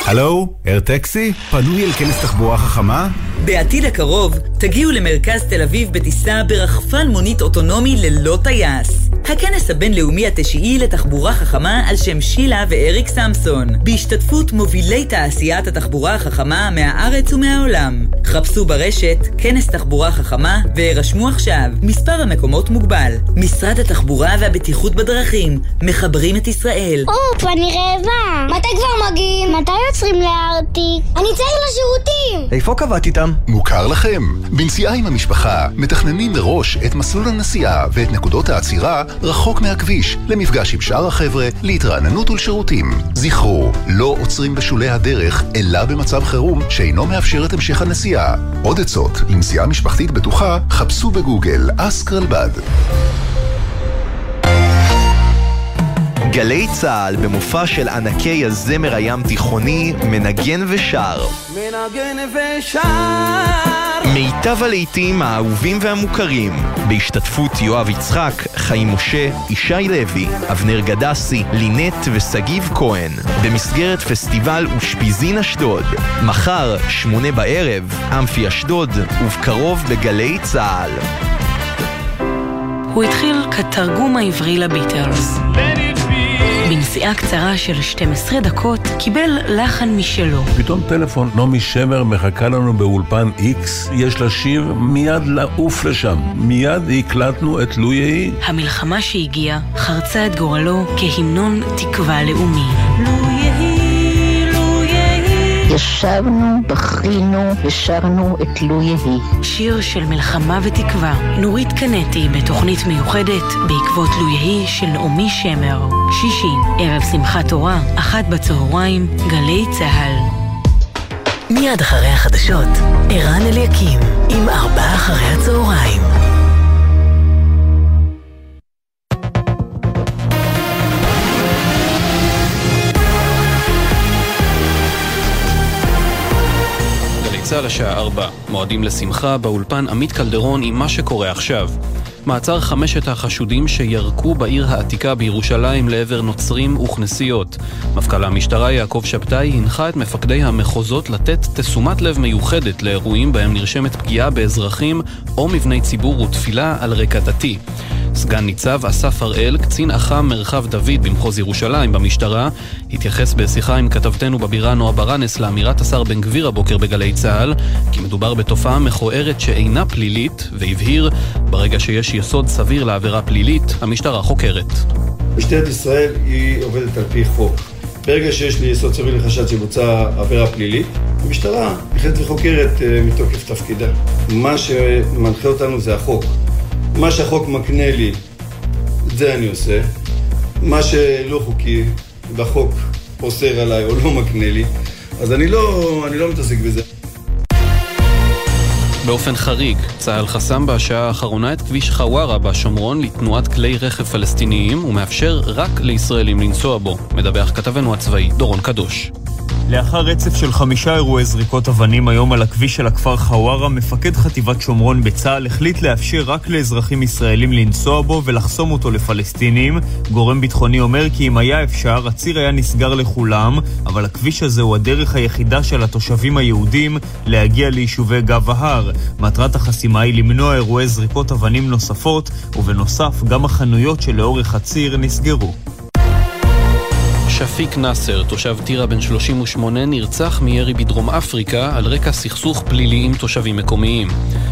הלו, אר טקסי? פנוי אל כנס תחבורה חכמה? בעתיד הקרוב תגיעו למרכז תל אביב בטיסה ברחפן מונית אוטונומי ללא טייס. הכנס הבינלאומי התשיעי לתחבורה חכמה על שם שילה ואריק סמסון, בהשתתפות מובילי תעשיית התחבורה החכמה מהארץ ומהעולם. חפשו ברשת כנס תחבורה חכמה והירשמו עכשיו. מספר המקומות מוגבל. משרד התחבורה והבטיחות בדרכים מחברים את ישראל. אופ, אני רעבה. מתי כבר מגיעים? מתי יוצרים לארטיק? אני צריך לשירותים. איפה קבעת איתם? מוכר לכם. בנסיעה עם המשפחה מתכננים מראש את מסלול הנסיעה ואת נקודות העצירה רחוק מהכביש, למפגש עם שאר החבר'ה, להתרעננות ולשירותים. זכרו, לא עוצרים בשולי הדרך, אלא במצב חירום שאינו מאפשר את המשך הנסיעה. עוד עצות לנסיעה משפחתית בטוחה, חפשו בגוגל אסקרלבד. גלי צהל במופע של ענקי הזמר הים תיכוני, מנגן ושר. מנגן ושר. מיטב הלהיטים האהובים והמוכרים, בהשתתפות יואב יצחק, חיים משה, ישי לוי, אבנר גדסי, לינט וסגיב כהן, במסגרת פסטיבל אושפיזין אשדוד. מחר, שמונה בערב, אמפי אשדוד, ובקרוב בגלי צהל. הוא התחיל כתרגום העברי לביטלס. בנסיעה קצרה של שתים עשרה דקות קיבל לחן משלו. פתאום טלפון, נעמי שמר מחכה לנו באולפן איקס, יש לה שיר, מיד לעוף לשם. מיד הקלטנו את לו יהי. המלחמה שהגיעה חרצה את גורלו כהמנון תקווה לאומי. לו יהי, לו יהי. ישבנו, בכינו, ישרנו את לו יהי. שיר של מלחמה ותקווה. נורית קנטי בתוכנית מיוחדת בעקבות לו יהי של נעמי שמר. שישי, ערב שמחת תורה, אחת בצהריים, גלי צהל. מיד אחרי החדשות, ערן אליקים, עם ארבע אחרי הצהריים. גלי צהל השעה ארבע, מועדים לשמחה באולפן עמית קלדרון עם מה שקורה עכשיו. מעצר חמשת החשודים שירקו בעיר העתיקה בירושלים לעבר נוצרים וכנסיות. מפכ"ל המשטרה יעקב שבתאי הנחה את מפקדי המחוזות לתת תשומת לב מיוחדת לאירועים בהם נרשמת פגיעה באזרחים או מבני ציבור ותפילה על רקע דתי. סגן ניצב אסף הראל, קצין אח"ם מרחב דוד במחוז ירושלים במשטרה, התייחס בשיחה עם כתבתנו בבירה נועה ברנס לאמירת השר בן גביר הבוקר בגלי צהל, כי מדובר בתופעה מכוערת שאינה פלילית, והבהיר, ברגע שיש יסוד סביר לעבירה פלילית, המשטרה חוקרת. משטרת ישראל היא עובדת על פי חוק. ברגע שיש לי יסוד סביר לחשד שבוצע עבירה פלילית, המשטרה החלט וחוקרת מתוקף תפקידה. מה שמנחה אותנו זה החוק. מה שהחוק מקנה לי, את זה אני עושה. מה שלא חוקי, והחוק אוסר עליי או לא מקנה לי, אז אני לא, אני לא מתעסק בזה. באופן חריג, צה"ל חסם בשעה האחרונה את כביש חווארה בשומרון לתנועת כלי רכב פלסטיניים ומאפשר רק לישראלים לנסוע בו, מדווח כתבנו הצבאי דורון קדוש. לאחר רצף של חמישה אירועי זריקות אבנים היום על הכביש של הכפר חווארה, מפקד חטיבת שומרון בצה"ל החליט לאפשר רק לאזרחים ישראלים לנסוע בו ולחסום אותו לפלסטינים. גורם ביטחוני אומר כי אם היה אפשר, הציר היה נסגר לכולם, אבל הכביש הזה הוא הדרך היחידה של התושבים היהודים להגיע ליישובי גב ההר. מטרת החסימה היא למנוע אירועי זריקות אבנים נוספות, ובנוסף גם החנויות שלאורך הציר נסגרו. שפיק נאסר, תושב טירה בן שלושים ושמונה, נרצח מירי בדרום אפריקה על רקע סכסוך פלילי עם תושבים מקומיים.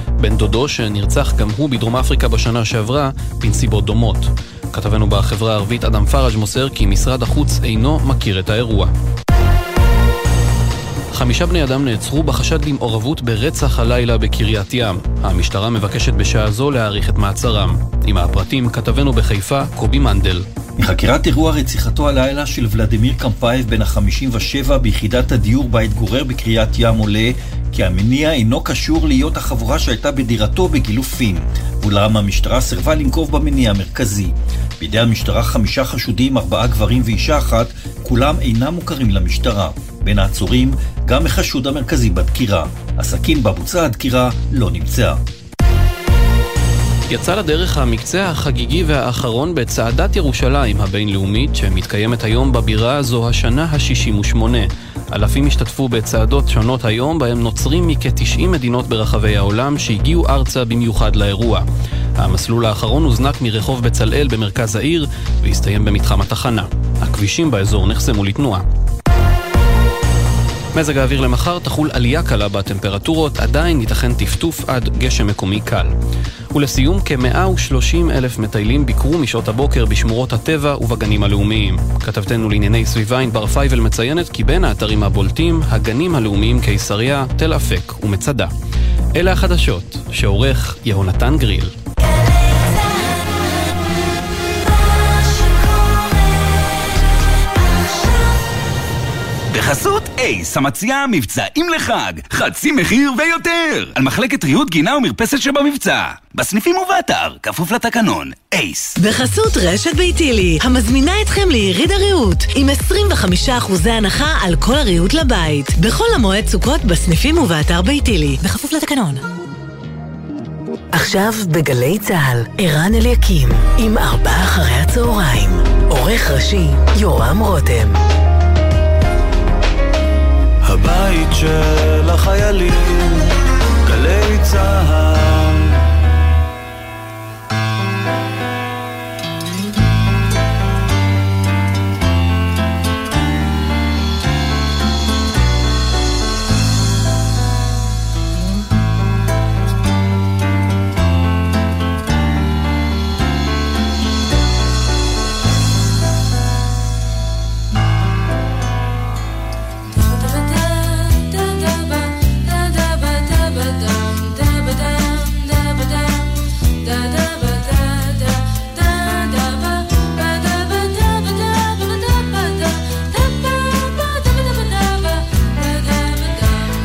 בן דודו שנרצח גם הוא בדרום אפריקה בשנה שעברה בנסיבות דומות. כתבנו בחברה הערבית אדם פראג' מוסר כי משרד החוץ אינו מכיר את האירוע. חמישה בני אדם נעצרו בחשד למעורבות ברצח הלילה בקריית ים. המשטרה מבקשת בשעה זו להאריך את מעצרם. עם הפרטים כתבנו בחיפה קובי מנדל. מחקירת אירוע רציחתו הלילה של ולדימיר קמפייב בן ה-חמישים ושבע ביחידת הדיור בה התגורר בקריית ים עולה כי המניע אינו קשור להיות החבורה שהייתה בדירתו בגילופין, ואולם המשטרה סרבה לנקוב במניע המרכזי. בידי המשטרה חמישה חשודים, ארבעה גברים ואישה אחת, כולם אינם מוכרים למשטרה. בין העצורים גם החשוד המרכזי בדקירה. הסכין בבוצע הדקירה לא נמצא. יצא לדרך המקצה החגיגי והאחרון בצעדת ירושלים הבינלאומית שמתקיימת היום בבירה זו השנה ה-שישים ושמונה. אלפים השתתפו בצעדות שונות היום בהם נוצרים מכ-תשעים מדינות ברחבי העולם שהגיעו ארצה במיוחד לאירוע. המסלול האחרון הוזנק מרחוב בצלאל במרכז העיר והסתיים במתחם התחנה. הכבישים באזור נחסמו לתנועה. מזג האוויר למחר תחול עלייה קלה בטמפרטורות, עדיין ייתכן טפטוף עד גשם מקומי קל. ולסיום, כ-מאה ושלושים אלף מטיילים ביקרו משעות הבוקר בשמורות הטבע ובגנים הלאומיים. כתבתנו לענייני סביבה ענבר פייבל מציינת כי בין האתרים הבולטים, הגנים הלאומיים קיסריה, תל אפק ומצדה. אלה החדשות שעורך יהונתן גריל. בחסות אייס, המציעה מבצעים לחג, חצי מחיר ויותר, על מחלקת ריהוט גינה ומרפסת שבמבצע, בסניפים ובאתר, כפוף לתקנון, אייס. בחסות רשת ביתילי, המזמינה אתכם ליריד הריהוט, עם עשרים וחמישה אחוז הנחה על כל הריהוט לבית, בכל המועד סוכות בסניפים ובאתר ביתילי, בכפוף לתקנון. עכשיו בגלי צהל, ערן אליקים, עם ארבע אחרי הצהריים, עורך ראשי, יורם רותם. הבית של החיילים, גלי צהל.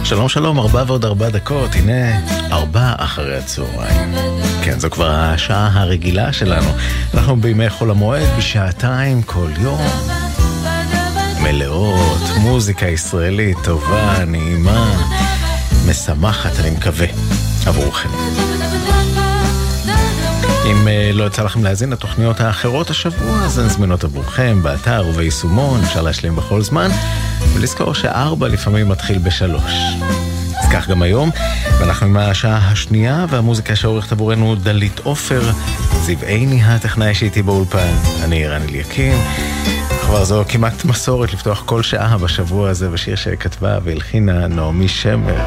שלום שלום, ארבע ועוד ארבע דקות, הנה ארבע אחרי הצהריים. כן, זו כבר השעה הרגילה שלנו. אנחנו בימי חול המועד בשעתיים כל יום. מלאות, מוזיקה ישראלית טובה, נעימה, משמחת, אני מקווה, עבורכם. אם לא יצא לכם להזין לתוכניות האחרות השבוע, אז הן זמינות עבורכם באתר וביישומון, אפשר להשלים בכל זמן. ולזכור שארבע לפעמים מתחיל בשלוש. אז כך גם היום, ואנחנו עם השעה השנייה, והמוזיקה שעורכת עבורנו דלית אופר, זיו איני הטכנאי שאיתי באולפן, אני ערן אליקים. כבר זו כמעט מסורת לפתוח כל שעה בשבוע הזה בשיר שכתבה והלחינה נעמי שמר.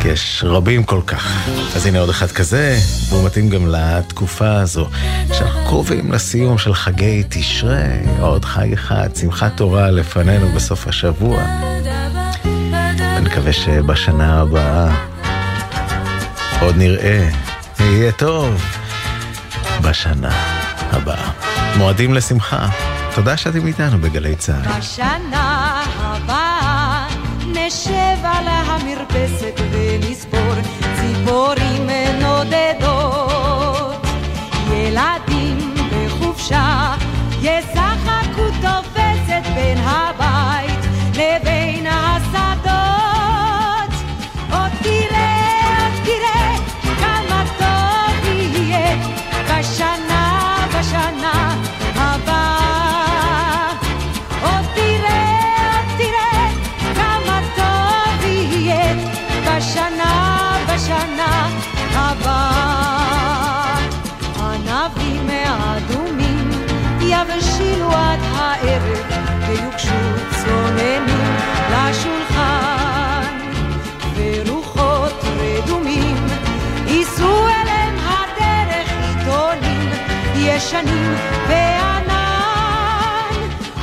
כי יש רבים כל כך. אז הנה עוד אחד כזה, והוא מתאים גם לתקופה הזו. שאנחנו קרובים לסיום של חגי תשרי, עוד חג אחד, שמחת תורה לפנינו בסוף השבוע. אני מקווה שבשנה הבאה עוד נראה, יהיה טוב בשנה הבאה. מועדים לשמחה. תודה שאתם איתנו בגלי צהל. בשנה הבאה נשב על המרפסת ונספור ציפורים נודדות, ילדים בחופשה ישחקו תופסת בין הבית לבין ה... ישנים וענן.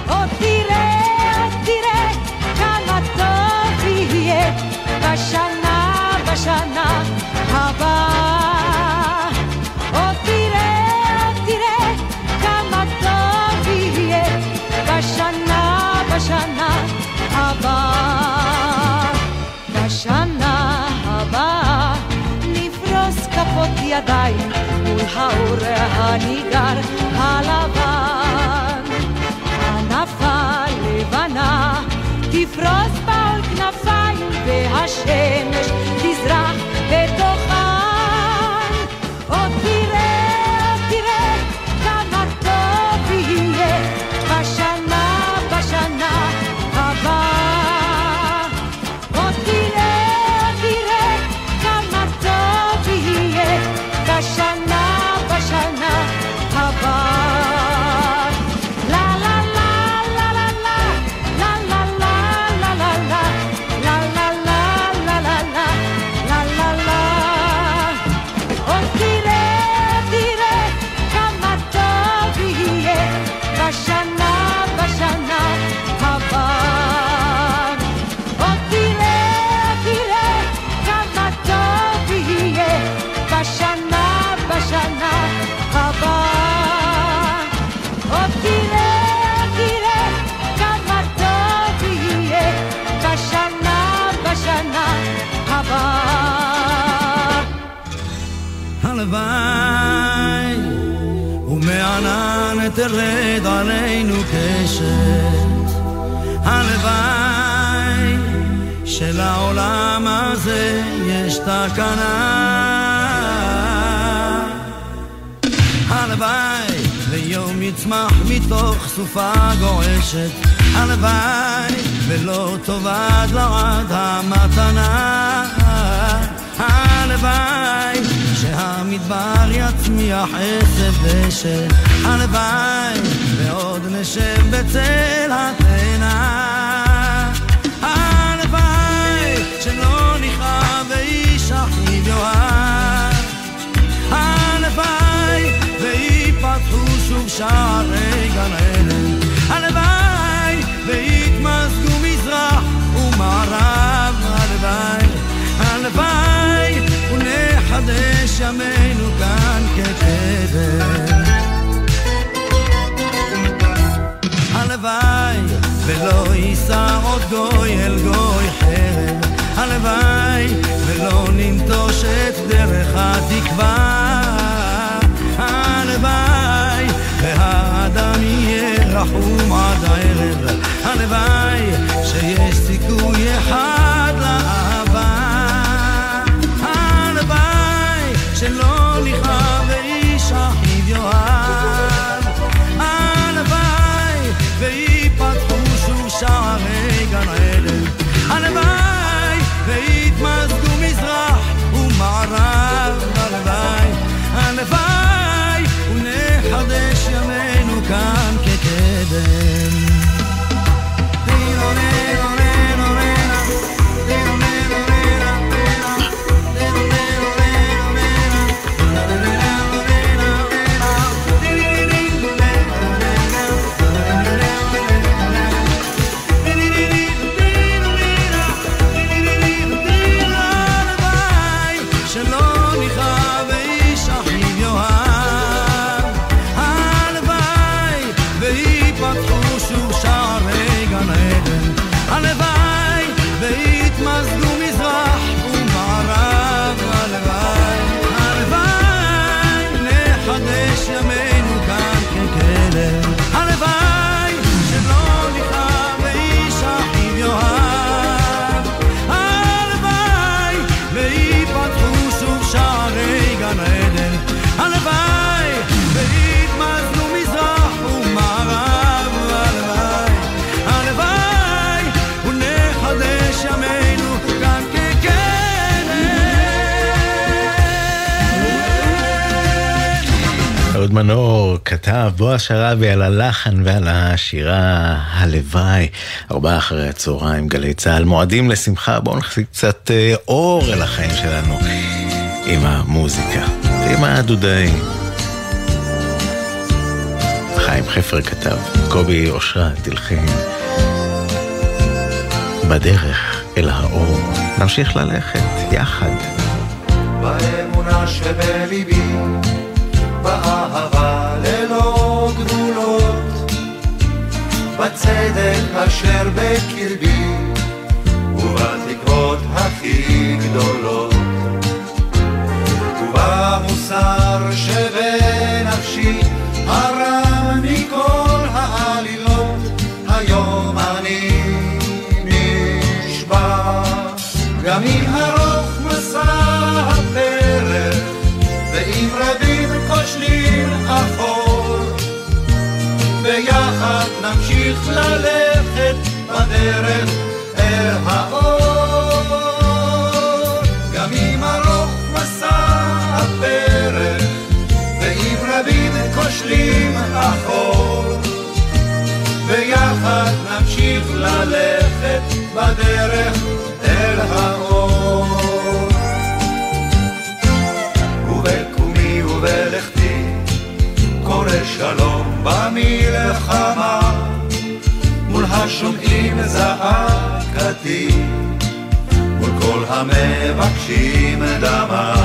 עוד תראה, עוד תראה כמה טוב יהיה בשנה, בשנה הבאה. עוד תראה, עוד תראה כמה טוב יהיה בשנה, בשנה הבאה. בשנה הבאה נפרוס כפות ידיים מול האור הניגר הלבן. ענפה לבנה תפרוס בעל כנפיים והשמש תזרח בתוכן. עוד תראה, עוד תראה כמה טוב יהיה בשנה, בשנה הבאה. עוד תראה, עוד תראה כמה טוב יהיה בשנה, בשנה הבאה. הלוואי ומענן תרד עלינו קשת, הלוואי שלעולם הזה יש תקנה, הלוואי ויום יצמח מתוך סופה גועשת, הלוואי ולא תאבד לעד המתנה, הלוואי שהמדבר יצמיח עשב דשא, הלוואי ועוד נשב בצל התנה, הלוואי שלא נכרע ואיש אחיו יאהב, הלוואי ויפתחו שוב שערי גן עדן, הלוואי ויתמזגו מזרח ומערב, הלוואי, הלוואי ונחדש ימינו כאן כקדם, הלוואי ולא יישא עוד גוי אל גוי חרב, הלוואי ולא ננטוש את דרך התקווה, הלוואי והאדם יהיה רחום עד הערב, הלוואי שיש סיכוי אחד לאהבה, שלא נכרע ואיש אחיו יאהב, הלוואי ויפתחו שוב שערי גן עדן, הלוואי ויתמזגו מזרח ומערב, הלוואי, הלוואי ונחדש ימינו כאן כקדם. מנור כתב בו השרה ועל הלחן ועל השירה הלוואי. ארבעה אחרי הצהריים גלי צהל מועדים לשמחה. בואו נחזיק קצת אור אל החיים שלנו עם המוזיקה ועם הדודאים. חיים חפר כתב, קובי אושרה תלחן, בדרך אל האור נמשיך ללכת יחד. באמונה שבליבי, באהבה ללא גבולות, בצדק אשר בקרבי ובתקוות הכי גדולות, ובמוסר שבנפשי הרם מכל העלילות, היום אני נשבע, גם אם הרוך מסע הפרך ואם רבים כושלים אחור, ביחד נמשיך ללכת בדרך אל האור, גם אם הרוך מסע הפרך ואם רבים כושלים אחור, ביחד נמשיך ללכת בדרך אל האור. ובקומי ובלכתי קורא שלום במלחמה, מול השומעים זעקתי, מול כל המבקשים דמה,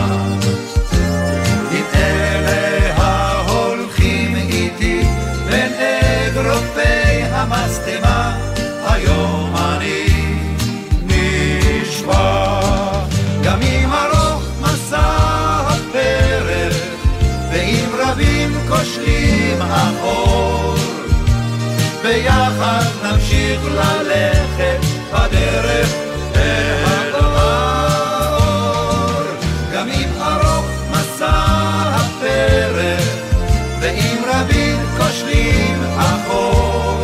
עם אלה ההולכים איתי בין אגרופי המסתמה, היום אני נשבע, גם אם ארוך מסע הפרך ואם רבים כושלים האור, ביחד נמשיך ללכת בדרך אל האור, גם אם ארוך מסע הפרך ואם רבים כושלים האור,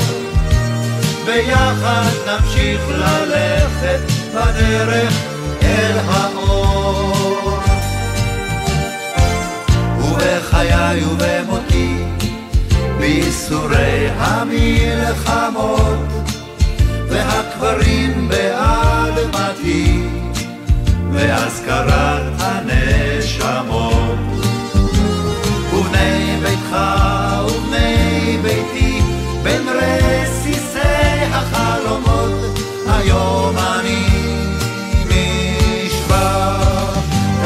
ביחד נמשיך ללכת בדרך אל האור. ובחיי ובמותי, ביסורי המלחמות והקברים באדמתי והזכרת הנשמות, ובני ביתך ובני ביתי בין רסיסי החלומות, היום אני נשבע,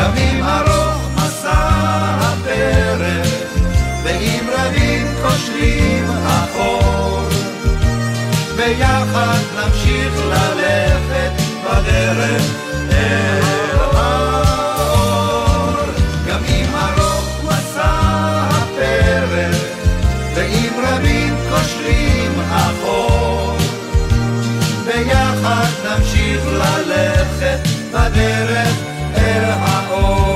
ימים ארוך מסע הפרך ואם רבים כושלים האור, ביחד נמשיך ללכת בדרך אל האור, גם אם ארוך מסע הפרך ואם רבים כושלים האור, ביחד נמשיך ללכת בדרך אל האור.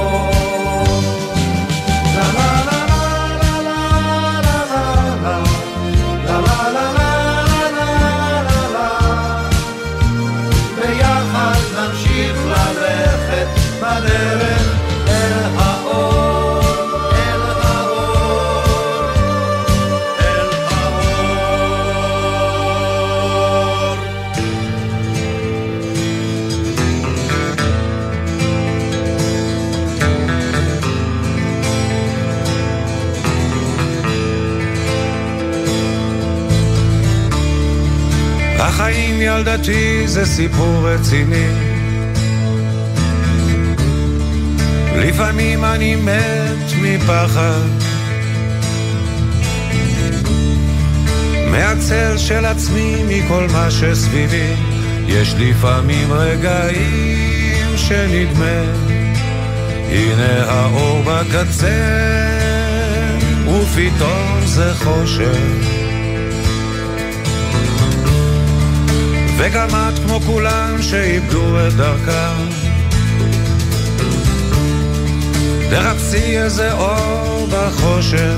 החיים ילדתי זה סיפור רציני, לפעמים אני מת מפחד, מהצל של עצמי מכל מה שסביבי, יש לפעמים רגעים שנדמה, הנה האור בקצה ופתאום זה חושך, וגם את כמו כולם שאיבדו את דרכם, תרפסי איזה אור בחושך,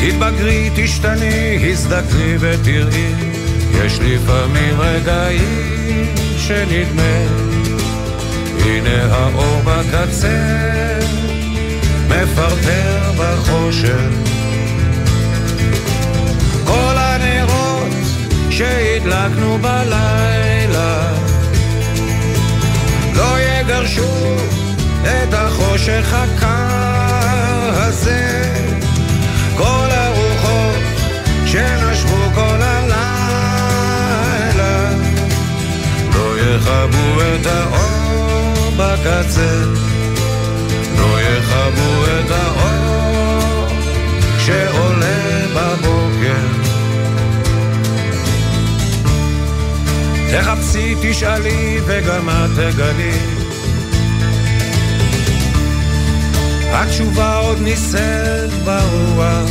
תתבגרי, תשתני, הזדקני ותראי, יש לפעמים רגעים שנדמה, הנה האור בקצה מפרפר בחושך, שהדלקנו בלילה לא יגרשו את החושך הקר, זה כל הרוחות שנשבו כל הלילה לא יחבו את האור בקצה לא יחבו את האור שעולה בבוקר תחפשי, תשאלי וגם את תגלי התשובה עוד נישאת ברוח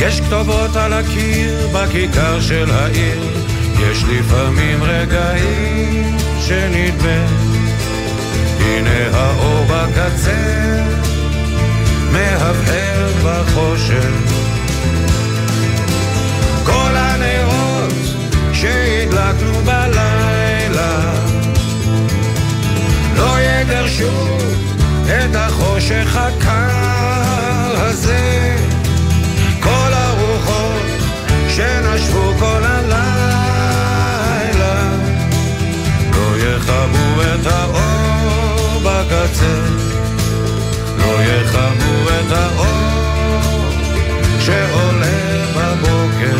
יש כתובות על הקיר בכיכר של העיר יש לפעמים רגעים שנדמה הנה האור בקצה מהבהר בחושך כל הנרות שהדלקנו בלילה לא יגרשו את החושך הקר הזה כל הרוחות שנשבו כל הלילה לא יחבו את האור בקצה לא יחבו את האור שעולה בבוקר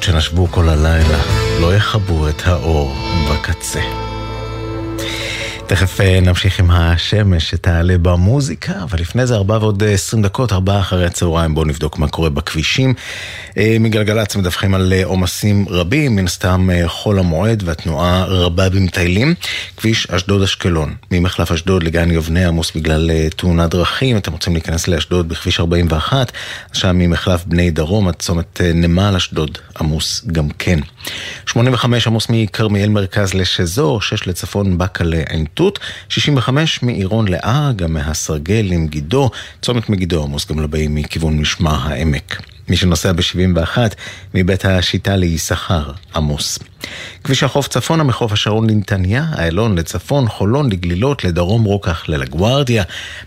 שנשבו כל הלילה לא יחבו את האור בקצה. תכף נמשיך עם השמש שתעלה במוזיקה, אבל לפני זה ארבע ועוד עשרים דקות, ארבע אחרי הצהריים, בואו נבדוק מה קורה בכבישים. מגלגלצ מדווחים על עומסים רבים, מן סתם חול המועד והתנועה רבה במטיילים. כביש אשדוד אשקלון, ממחלף אשדוד לגן יובנה עמוס בגלל תאונת דרכים, אתם רוצים להיכנס לאשדוד בכביש ארבעים ואחת, שם ממחלף בני דרום עד צומת נמל אשדוד עמוס גם כן. שמונים וחמש עמוס מכרמיאל מרכז לשזור, שש לצפון בקלה עין תות, שישים וחמש מעירון לארגה מהסרגל עם גידו, צומת מגידו עמוס גם לבאים מכיוון משמר העמק. מי שנוסע ב-שבעים ואחת מבית השיטה לישחר עמוס. כביש החוף צפון המחוף השרון לנתניה, העלון לצפון, חולון לגלילות, לדרום רוקח ללגוארדיה,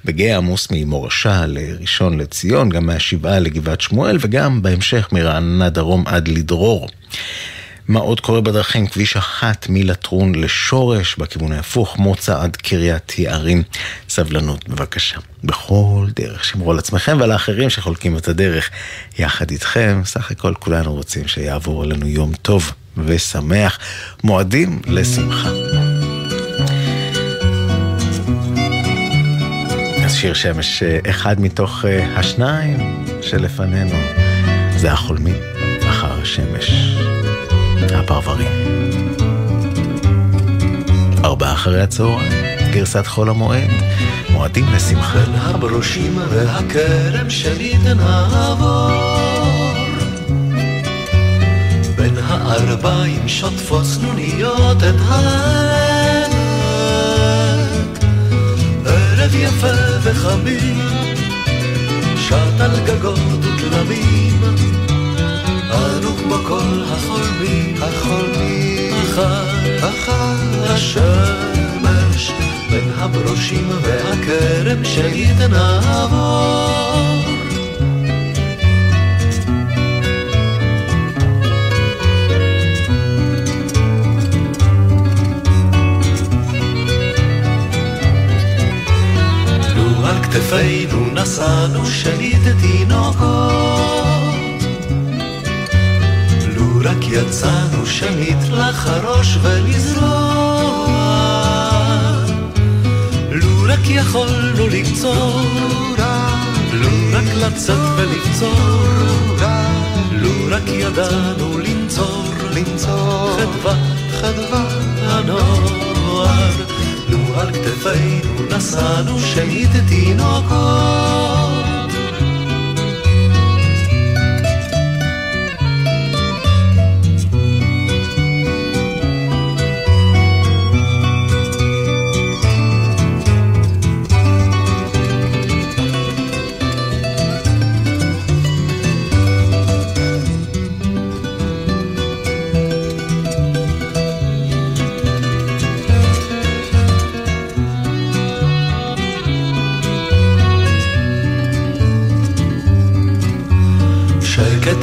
בגאה עמוס ממורשה לראשון לציון, גם מהשבעה לגבעת שמואל וגם בהמשך מרעננה דרום עד לדרור. מה עוד קורה בדרכים? כביש אחת מלטרון לשורש, בכיוון ההפוך, מוצא עד קריית יערים. סבלנות, בבקשה. בכל דרך, שמרו על עצמכם ועל האחרים שחולקים את הדרך יחד איתכם. סך הכל כולנו רוצים שיעבור עלינו יום טוב ושמח. מועדים לשמחה. אז שיר שמש, אחד מתוך השניים שלפנינו, זה החולמים אחר השמש. הפרברים ארבע אחרי הצהריים גרסת חול המועד מועדים לשמחה בין הברושים והכרם שלידן העבור בין הארבעים שוטפות סנוניות את העמק ערב יפה וחמים שעת על גגות ותלמים אנו כמו כל החולמים, החולמים, אחר, אחר השמש, בין הברושים והכרם שלידן העבור. שליט תינוקות. לו רק יצאנו שליט לחרוש ולזרוע, לו רק יכולנו לקצור, לו רק לצאת ולקצור, לו רק ידענו לנצור, חדווה, חדווה הנוער. לו על כתפינו נשאנו שליט תינוקות.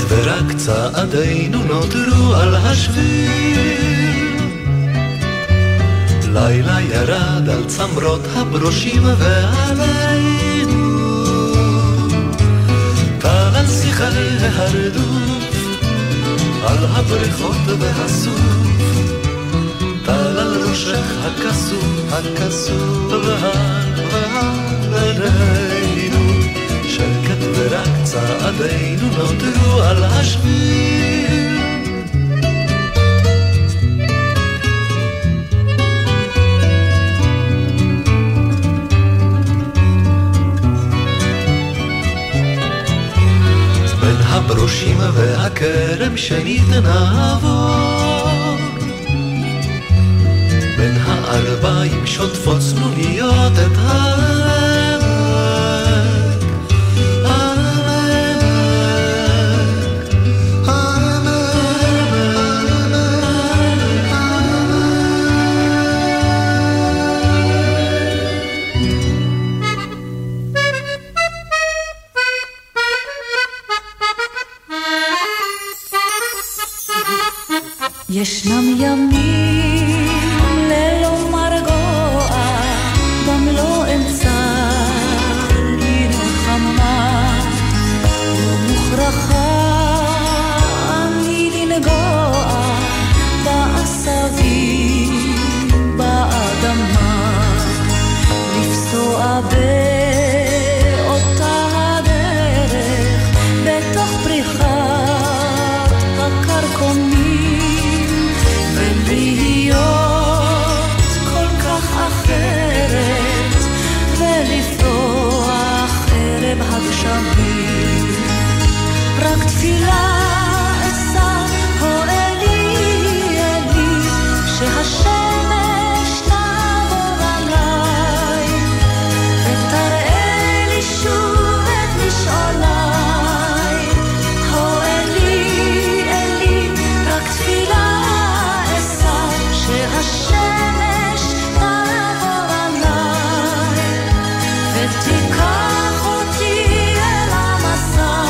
ורק צעדינו נותרו על השביל, לילה ירד על צמרות הברושים ועלינו טל על שיחי ההרדוף, על הבריכות והסוף, טל על ראשך הכסוף, הכסוף ועל עלינו שקט, ורק צעדינו נותרו על השביל. בין הברושים והכרם שנית נעבור, בין הערביים שוטפות סנוניות את הלב, ישנם ימים ללא מרגוע, גם לא אמצע לנחמה, ומוכרחה אני לנגוע בעשבים, באדמה, לפסוע באותה הדרך, בתוך פריחת הקרקומי תיקח אותי אל המסע.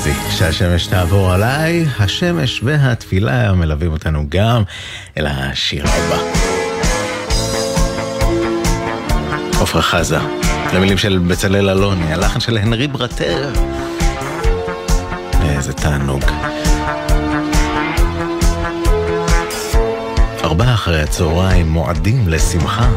אשכנזי, כשהשמש תעבור עליי, השמש והתפילה מלווים אותנו גם אל השיר הבא. עופרה חזה, למילים של בצלאל אלוני, הלחן של הנרי ברטר. איזה תענוג. ארבע אחרי הצהריים, מועדים לשמחה.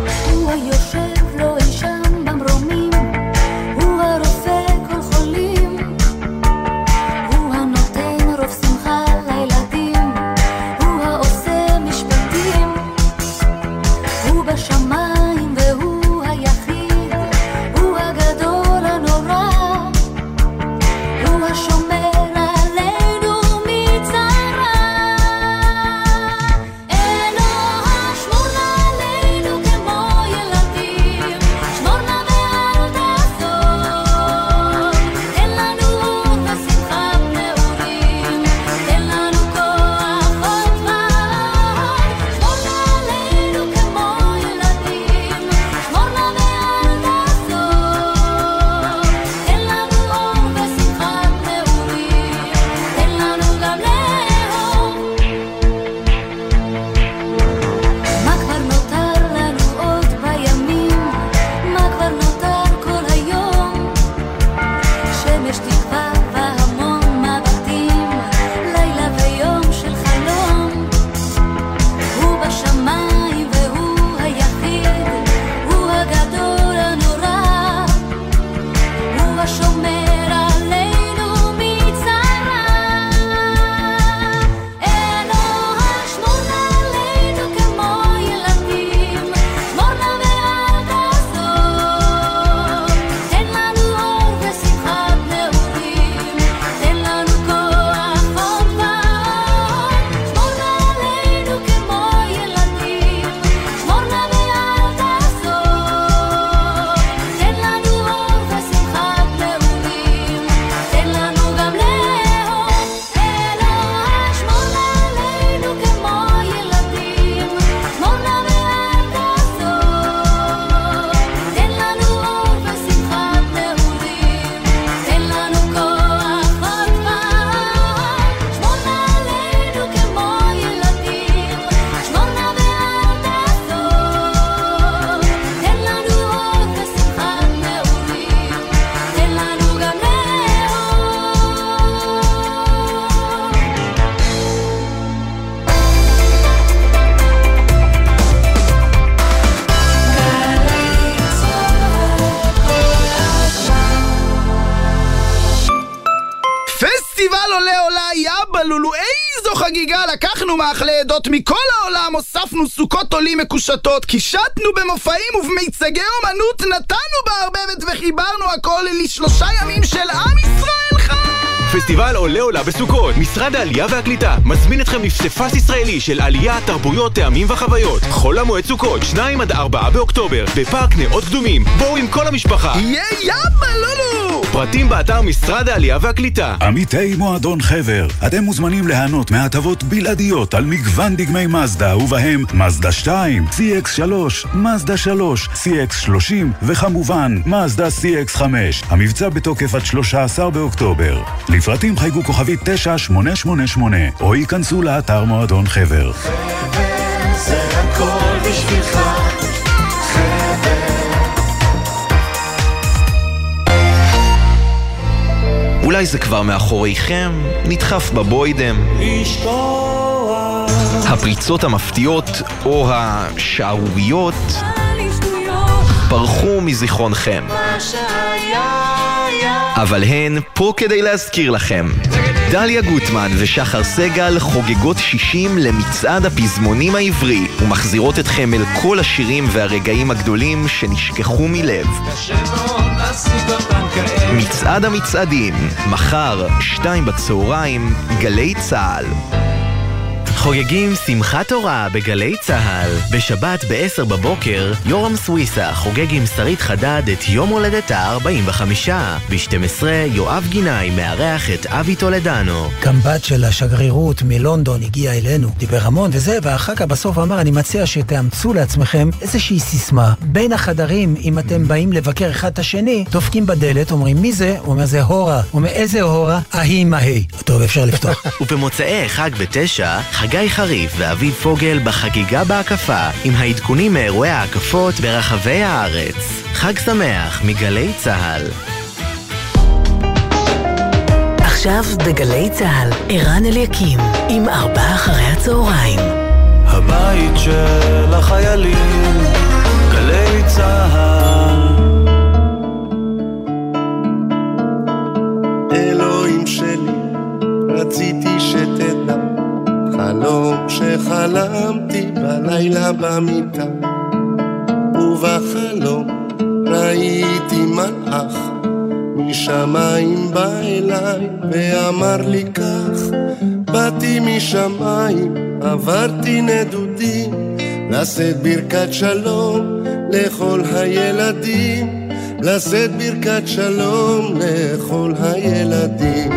מכל העולם הוספנו סוכות עולים מקושטות, קישטנו במופעים ובמיצגי אומנות, נתנו בערבבת וחיברנו הכל לשלושה ימים של עם ישראל חי. פסטיבל עולה עולה בסוכות, משרד העלייה והקליטה מזמין אתכם לפספס ישראלי של עלייה, תרבויות, טעמים וחוויות. חול המועד סוכות, שניים עד ארבעה באוקטובר, בפארק נאות קדומים. בואו עם כל המשפחה. יהיה יאבא לולו. פרטים באתר משרד העלייה והקליטה. עמיתי מועדון חבר, אתם מוזמנים להנות מהטבות בלעדיות על מגוון דגמי מזדה, ובהם מזדה שתיים, סי אקס שלוש, מזדה שלוש, סי אקס שלושים, וכמובן מזדה סי אקס חמש. המבצע בתוקף עד שלושה עשר באוקטובר. לפרטים חייגו כוכבית תשע שמונה שמונה שמונה, או ייכנסו לאתר מועדון חבר. חבר זה הכל בשבילך. אולי זה כבר מאחוריכם, נדחף בבוידם. לשכוח. הפריצות המפתיעות או השערוריות פרחו מזיכרונכם. מה שהיה, אבל הן פה כדי להזכיר לכם. דליה גוטמן ושחר סגל חוגגות שישים למצעד הפזמונים העברי, ומחזירות אתכם אל כל השירים והרגעים הגדולים שנשכחו מלב. מצעד המצעדים, מחר, שתיים בצהריים, גלי צהל. חוגגים שמחת תורה בגלי צהל. בשבת ב-עשר בבוקר, יורם סוויסה חוגג עם שרית חדד את יום הולדתה ארבעים וחמש. ב-שתים עשרה, יואב גיני מארח את אבי טולדנו. קמב"ץ של השגרירות מלונדון הגיע אלינו, דיבר המון וזה, ואחר כך בסוף אמר, אני מציע שתאמצו לעצמכם איזושהי סיסמה. בין החדרים, אם אתם באים לבקר אחד את השני, דופקים בדלת, אומרים מי זה? הוא אומר, זה הורה. הוא אומר, איזה הורה? ההיא מההיא. טוב, אפשר לפתוח. ובמוצאי חג בתשע, חגי חריף ואביב פוגל בחגיגה בהקפה, עם העדכונים מאירועי ההקפות ברחבי הארץ. חג שמח מגלי צהל. עכשיו בגלי צהל, ערן אליקים, עם ארבע אחרי הצהריים. הבית של החיילים, גלי צהל. אלוהים שלי, רציתי שתדע, חלום שחלמתי בלילה במיטה, ובחלום ראיתי מלאך משמיים בא אליי ואמר לי כך, באתי משמיים, עברתי נדודים, לשאת ברכת שלום לכל הילדים, לשאת ברכת שלום לכל הילדים.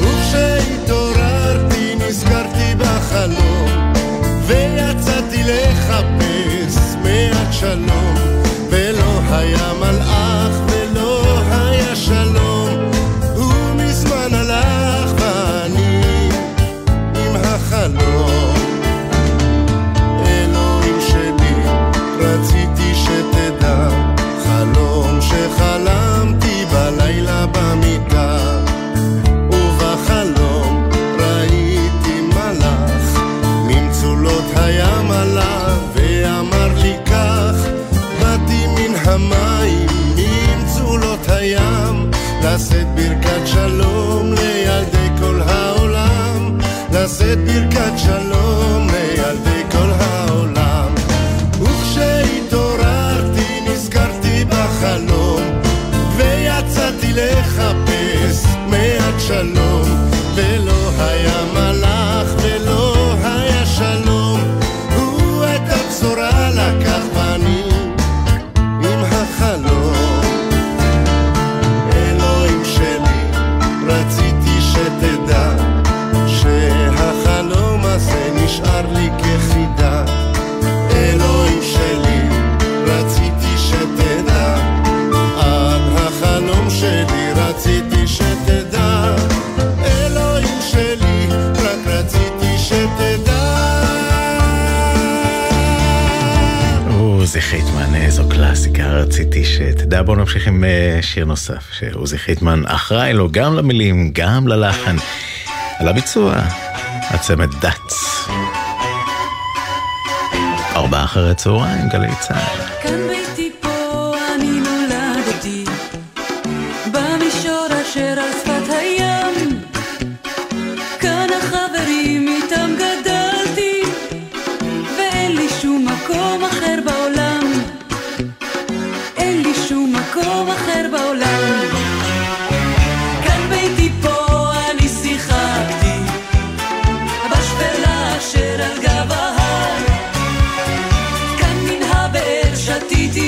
וכשהתעוררתי נזכרתי בחלום, ויצאתי לחפש מעט שלום, ולא היה מלאך ולא היה שלום, הוא מזמן הלך ואני עם החלום. אלוהים שלי, רציתי שתדע, חלום שחלמתי בלילה במיטה, ובחלום ראיתי מלאך, ממצולות הים עלה ואמר לי כך, באתי מן המים, ממצולות הים, לשאת ברכת שלום לילדי כל העולם, לשאת ברכת שלום לילדי כל העולם. וכשהתעוררתי נזכרתי בחלום, ויצאתי לחפש מעט שלום, ולא היה מלאך ולא היה שלום, הוא את הבשורה לקח ואני עם החלום. אלוהים שלי, רציתי שתדע, שהחלום הזה נשאר לי כחידה. אלוהים שלי, רציתי שתדע, על החלום שלי רציתי שתדע, אלוהים שלי רק רציתי שתדע. עוזי חיטמן, איזו קלאסיקה, רציתי שתדע. בואו נמשיך עם שיר נוסף שעוזי חיטמן אחראי לו גם למילים גם ללחן. על הביצוע הצמד דץ. ארבע אחרי צהריים, גלי צהל. כאן ביתי פה אני נולדתי, במישור אשר על שפת הים, כאן החברים איתם גדלתי, ואין לי שום מקום אחר בעולם, אין לי שום מקום אחר בעולם. כאן ביתי פה אני שיחקתי, בשפלה אשר על גב ההר, כאן מן הבאר שתיתי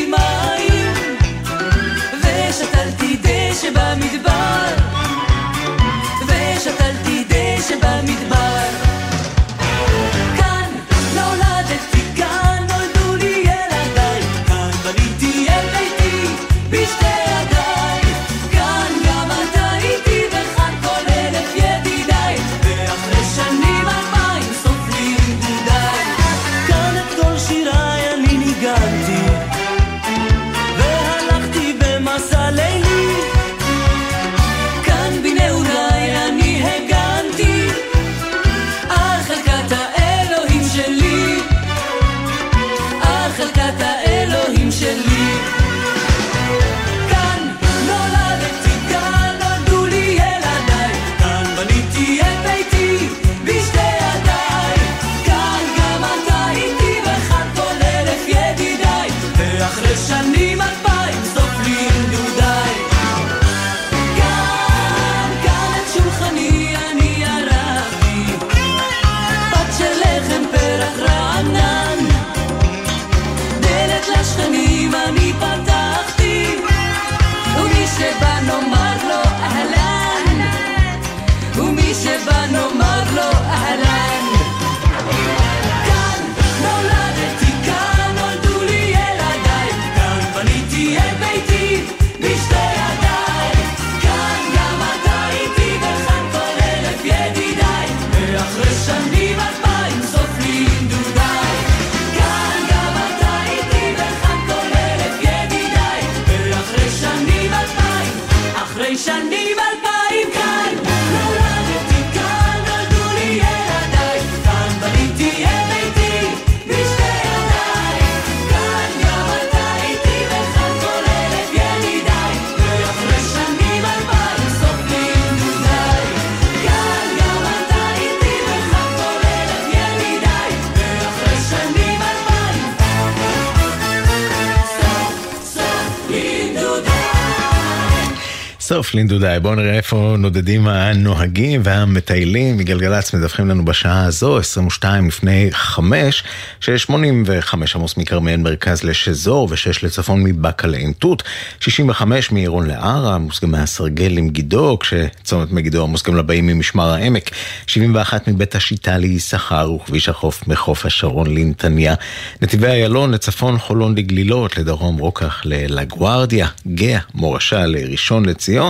סוף לינדודיי, בואו נראה איפה נודדים הנוהגים והמטיילים מגלגלץ מדווחים לנו בשעה הזו, עשרים ושתיים לפני חמש, שמונים וחמש עמוס מקרמיין מרכז לשזור ושש לצפון מבקה לאינטות, שישים וחמש מעירון לערה, עמוס גם מהסרגל למגידו, כשצומת מגידו עמוס גם לבאים ממשמר העמק, שבעים ואחת מבית השיטה לישחר וכביש החוף מחוף השרון לנתניה, נתיבי איילון לצפון חולון לגלילות, לדרום רוקח ללגוארדיה, גאה מורשה לראשון לציון,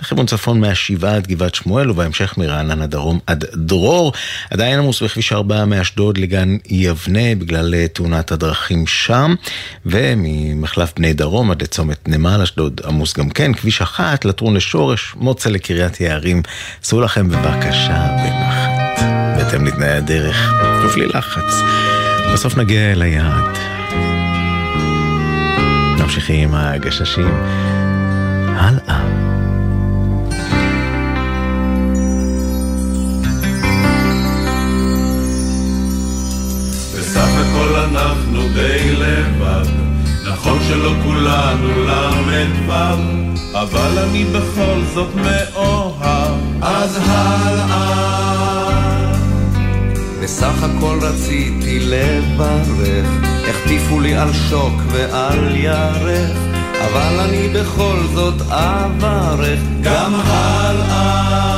לכיוון צפון מהשבעה עד גבעת שמואל ובהמשך מרעננה הדרום עד דרור. עדיין עמוס בכביש ארבע מאשדוד לגן יבנה בגלל תאונת הדרכים שם, וממחלף בני דרום עד לצומת נמל אשדוד עמוס גם כן, כביש אחת לטרון לשורש, מוצא לקריית יערים, סעו לכם בבקשה בנחת ואתם לתנאי הדרך ובלי לחץ, בסוף נגיע אל היעד. נמשיכים עם הגששים הלאה. בסך הכל אנחנו די לבד, נכון שלא כולנו למדבר, אבל אני בכל זאת מאוהב, אז הלאה. בסך הכל רציתי לברך, החטיפו לי על שוק ועל ירך, אבל אני בכל זאת אברך גם הלאה.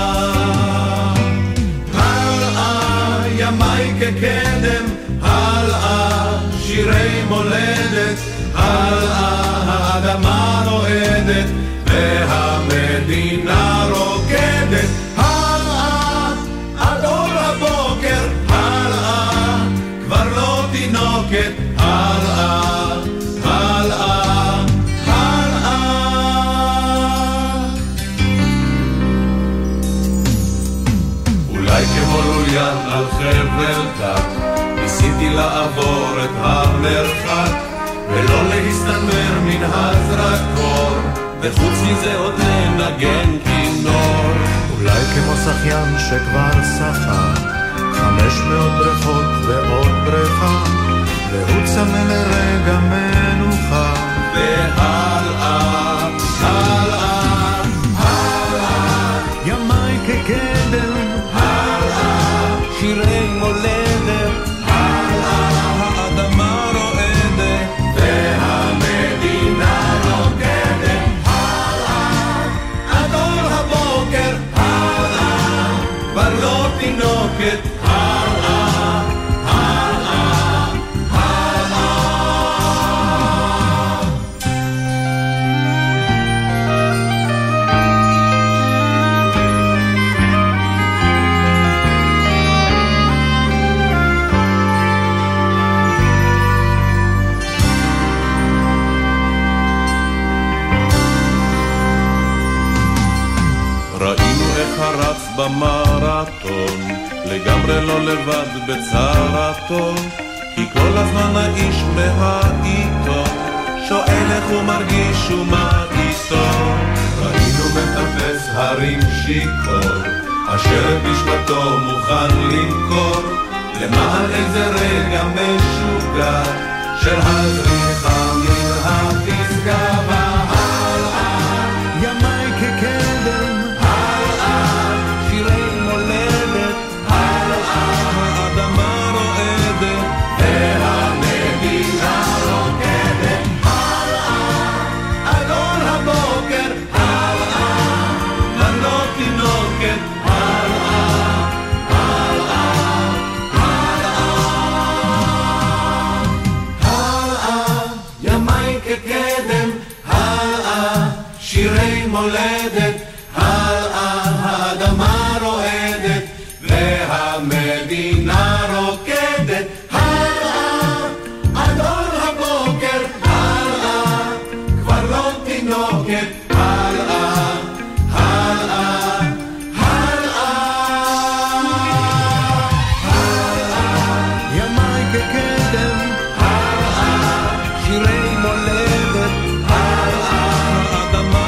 הלאה ימיי כקדם, הלאה שירי מולדת, הלאה האדמה רועדת והמדינה רוקדת, הלאה עד אור הבוקר, הלאה כבר לא תינוקת, הלאה על חבל דק. ניסיתי לעבור את המרחק ולא להסתנבר מן הזרקור, וחוץ מזה עוד לנגן כינור. אולי כמו שחיין שכבר שחק חמש מאות בריכות ועוד בריכה, והוא צמא לרגע מנוחה, והלאה הלאה הלאה ימי כקדם, שירי מולדת, הלאה האדמה רועדת והמדינה רוקדת, הלאה עד אור הבוקר, הלאה כבר לא תינוקת, הלאה הלאה במרתון, לגמרי לא לבד בצרתו, כי כל הזמן האיש מהעיתון שואל איך הוא מרגיש ומה איתו. ראינו מטפס הרים שיכור, אשר בשבתו מוכן למכור, למען איזה רגע משוגע של הזריחה מן הפסגה. והלאה ימי כקדם, מולדת, הלאה האדמה רועדת והמדינה רוקדת, הלאה עד אור הבוקר, הלאה כבר לא תינוקת, הלאה הלאה הלאה הלאה ימי כקדם, הלאה שירי מולדת, הלאה האדמה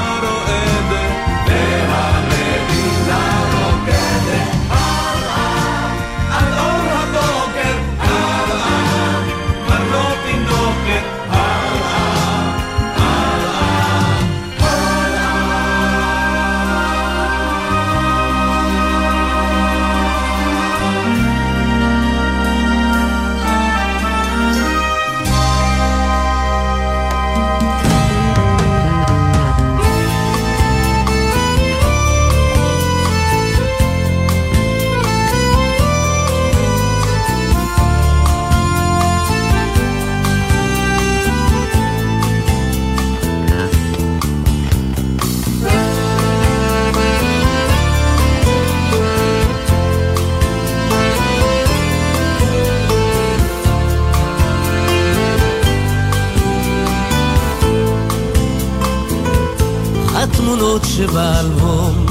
התמונות שבאלבום,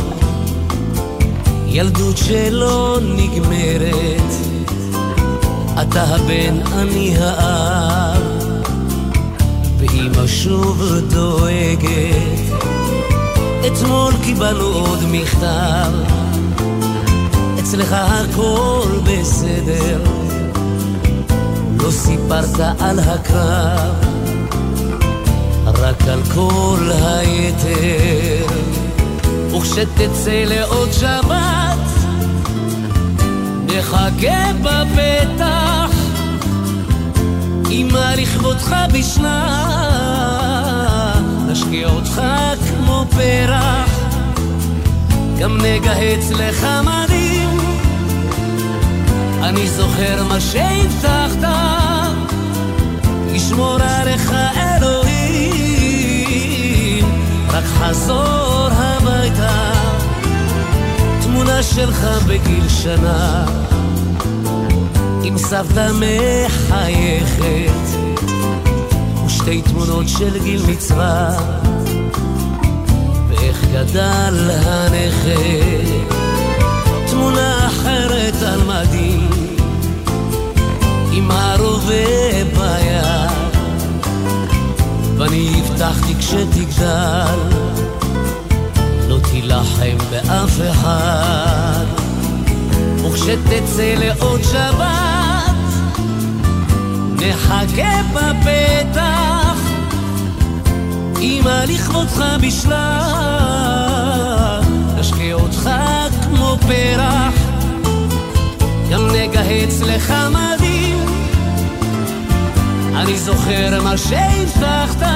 ילדות שלא נגמרת, אתה הבן אני האב, ואמא שוב דואגת. אתמול קיבלנו עוד מכתב, אצלך הכל בסדר, לא סיפרת על הקרב, רק על כל היתר. וכשתצא לעוד שבת נחכה בפתח, אמא לכבודך בשנה נשקיע אותך כמו פרח, גם נגהץ לך מדהים, אני זוכר מה שהבטחת, ישמור עליך אלוהים, רק חזור הביתה. תמונה שלך בגיל שנה עם סבתא מחייכת, ושתי תמונות של גיל מצווה, ואיך גדל הנכד. תמונה אחרת על מדים עם הרובה ביד, ואני הבטחתי כשתגדל לא תילחם באף אחד, וכשתצא לעוד שבת נחכה בפתח, אמא לכבודך בשלה נשקה אותך כמו פרח, גם נגהץ לך מדהים, אני זוכר מה שהבטחת,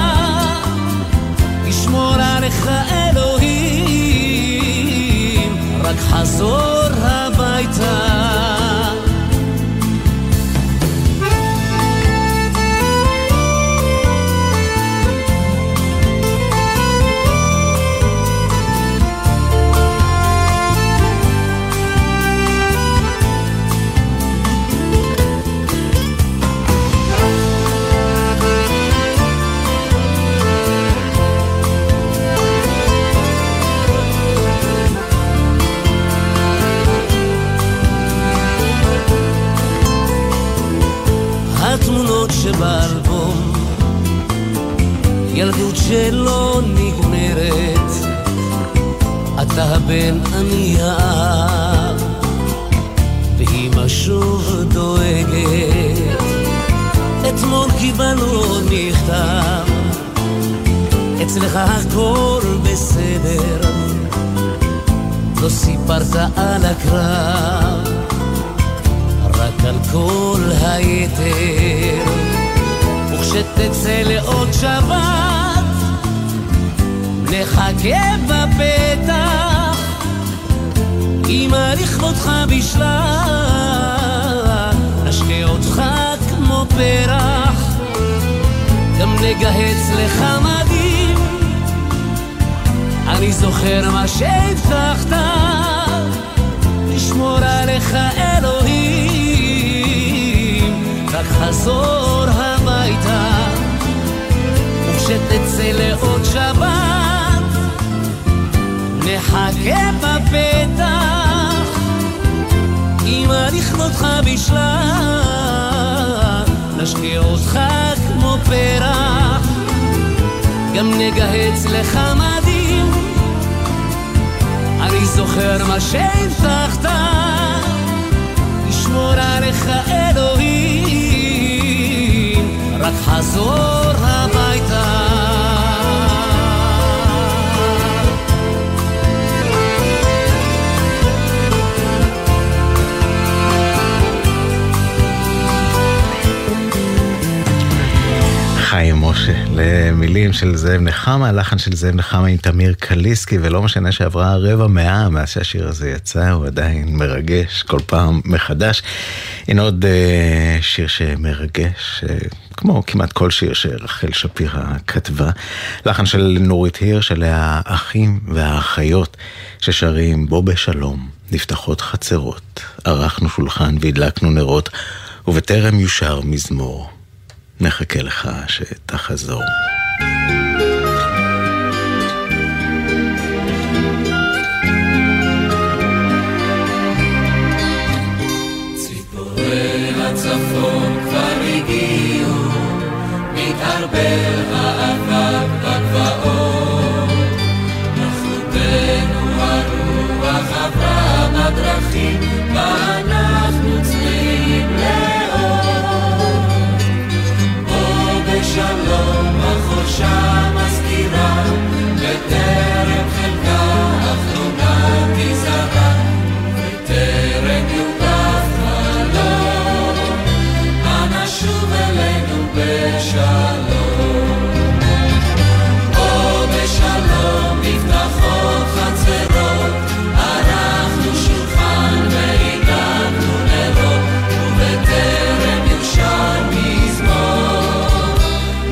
ישמור עליך אלוהים, רק חזור הביתה. שבאלבום ילדות שלא נגמרת, אתה הבן אני האב, ואמא שוב דואגת. אתמול קיבלנו עוד מכתב, אצלך הכל בסדר, לא סיפרת על הקרב, רק על כל היתר. וכשתצא לעוד שבת נחכה בפתח, אמא לכבודך בשלה נשקה אותך כמו פרח, גם נגהץ לך מדהים, אני זוכר מה שהבטחת, לשמור עליך אלוהים, רק חזור הביתה. וכשתצא לעוד שבת נחכה בפתח, אמא לכבודך בשלה נשקיע אותך כמו פרח, גם נגהץ לך מדהים, אני זוכר מה שהבטחת, ישמור עליך אלוהים, רק חזור הביתה. חיים משה, למילים של זאב נחמה, לחן של זאב נחמה עם תמיר קליסקי, ולא משנה שעברה רבע מאה מאז שהשיר הזה יצא, הוא עדיין מרגש כל פעם מחדש. הנה עוד uh, שיר שמרגש, uh, כמו כמעט כל שיר שרחל שפירא כתבה, לחן של נורית היר, של האחים והאחיות ששרים בו בשלום, נפתחות חצרות, ערכנו שולחן והדלקנו נרות, ובטרם יושר מזמור, נחכה לך שתחזור. הגגות כבר הגיעו, מתערבב האבק בגבעות. מלכותנו הרוח עברה מדרכים, ואנחנו צריכים לאות. בוא בשלום החושה מזכירה, בטרם חלקה אחרונה תזרה, בטרם יוגף חלום, הנשוב אלינו בשלום. בוא בשלום נפתחות חצרות, אנחנו שולחן והדלקנו נרות, ובטרם יושר מזמור,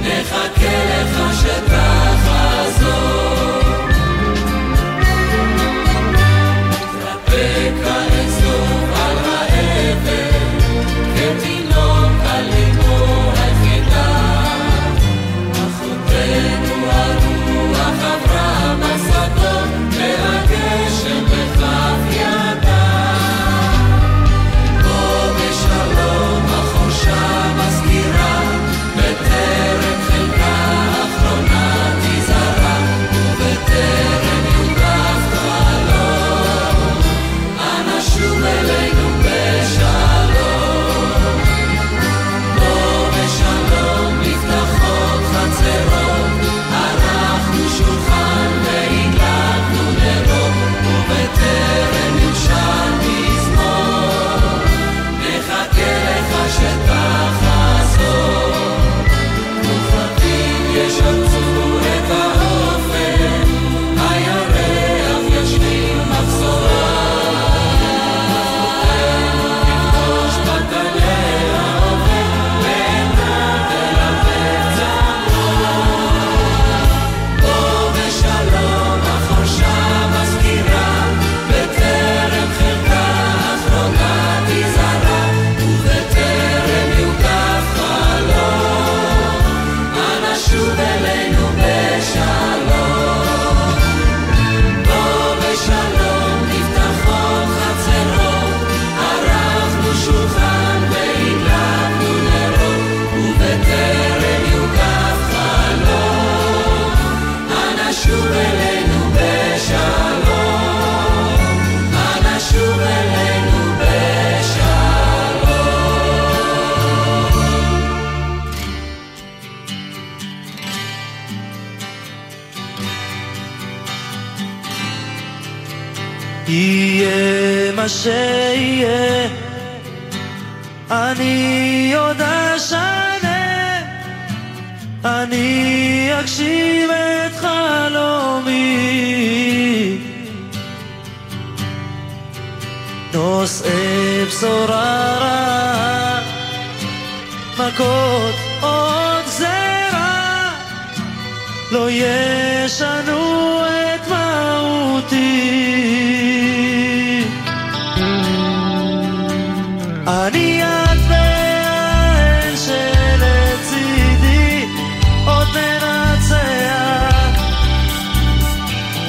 נחכה לך שתחזור. יהיה מה שיהיה, אני עוד אשנה, אני אגשים את חלומי. נושאי בשורה רעה, מכות עוד זרע, לא ישנו את מהותי. אני את ואין שלצידי עוד ננצח,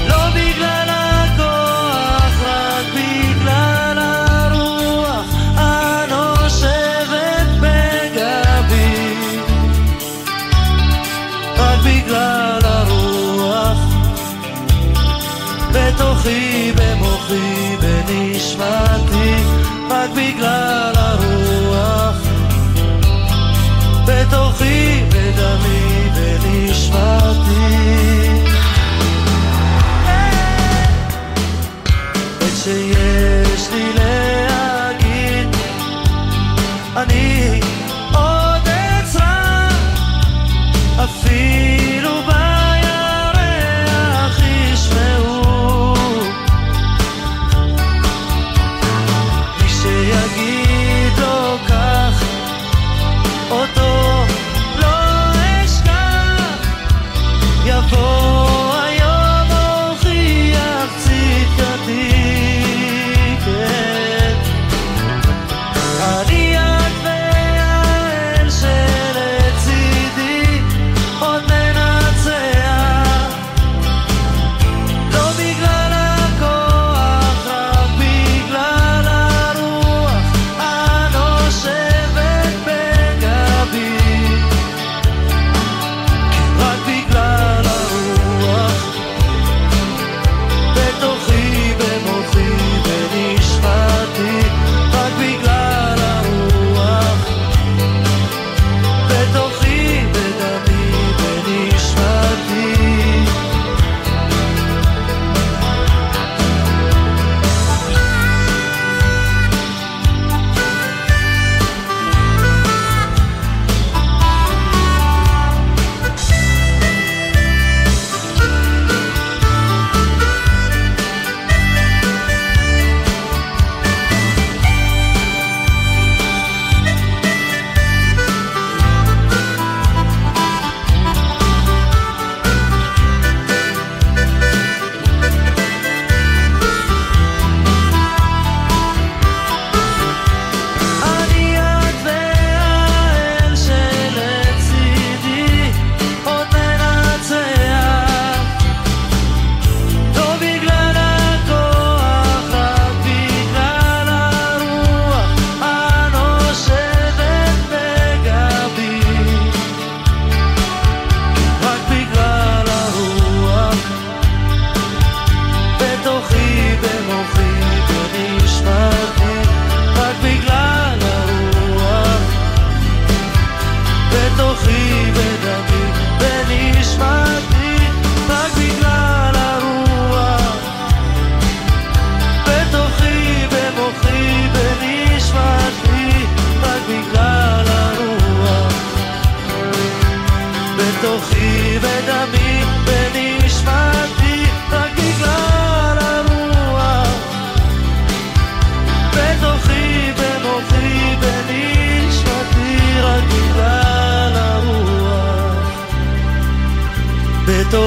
לא בגלל הכוח, רק בגלל הרוח הנושבת בגבי, רק בגלל הרוח בתוכי, במוחי, בנשמתי, רק בגלל בתוכי, בדמי, בנשמתי. את שיש לי להגיד, אני עוד אצרה, אפילו בירח ישמעו. מי שיגיד לו כך, אותו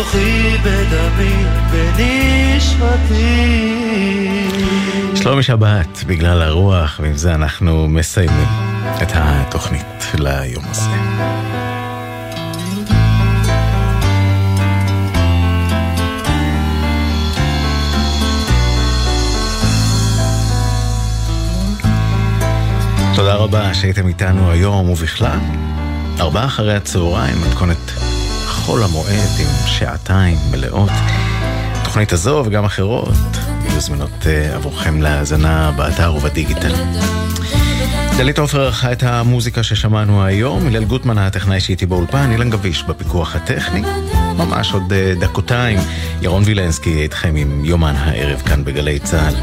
כוחי בדמי ונשמתי. שלום שבת, בגלל הרוח, ועם זה אנחנו מסיימים את התוכנית ליום הזה. תודה רבה שהייתם איתנו היום ובכלל. ארבע אחרי הצהריים, מתכונת חול המועד עם שעתיים מלאות. התוכנית הזו וגם אחרות יוזמנות עבורכם להאזנה באתר ובדיגיטל. דלית אופר ערכה את המוזיקה ששמענו היום, לאה גוטמן הטכנאי שאיתי באולפן, אילן גביש בפיקוח הטכני. ממש עוד דקותיים ירון וילנסקי יהיה איתכם עם יומן הערב כאן בגלי צהל.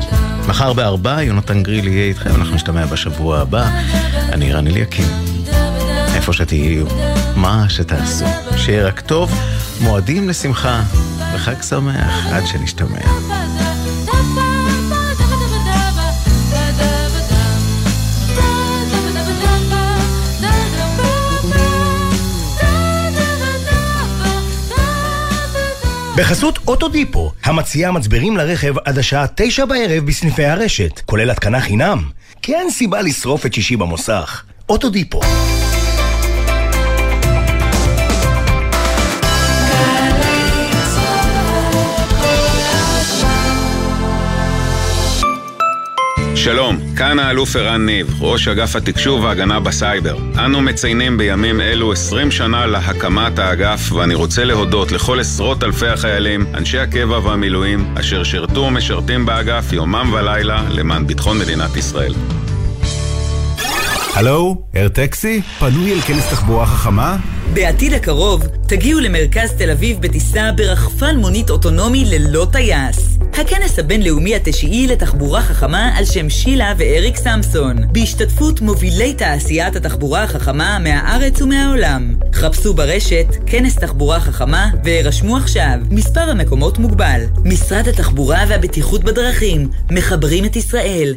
מחר בארבע יונתן גריל יהיה איתכם, אנחנו נשתמע בשבוע הבא. אני ערן אליקים, איפה שתהיו, מה שתעשו, שיהיה רק טוב, מועדים לשמחה וחג שמח עד שנשתמע. בחסות אוטודיפו, המציעה מצברים לרכב עד השעה תשע בערב בסניפי הרשת, כולל התקנה חינם, כי אין סיבה לשרוף את שישי במוסך. אוטודיפו. שלום, כאן האלוף ערן ניב, ראש אגף התקשוב והגנה בסייבר. אנו מציינים בימים אלו עשרים שנה להקמת האגף, ואני רוצה להודות לכל עשרות אלפי החיילים, אנשי הקבע והמילואים, אשר שרתו ומשרתים באגף יומם ולילה למען ביטחון מדינת ישראל. הלו, ארטקסי? פנוי אל כנס תחבורה חכמה? בעתיד הקרוב, תגיעו למרכז תל אביב בטיסה ברחפן מונית אוטונומי ללא טייס. הכנס הבינלאומי התשיעי לתחבורה חכמה על שם שילה ואריק סמסון, בהשתתפות מובילי תעשיית התחבורה החכמה מהארץ ומהעולם. חפשו ברשת כנס תחבורה חכמה והירשמו עכשיו. מספר המקומות מוגבל. משרד התחבורה והבטיחות בדרכים מחברים את ישראל.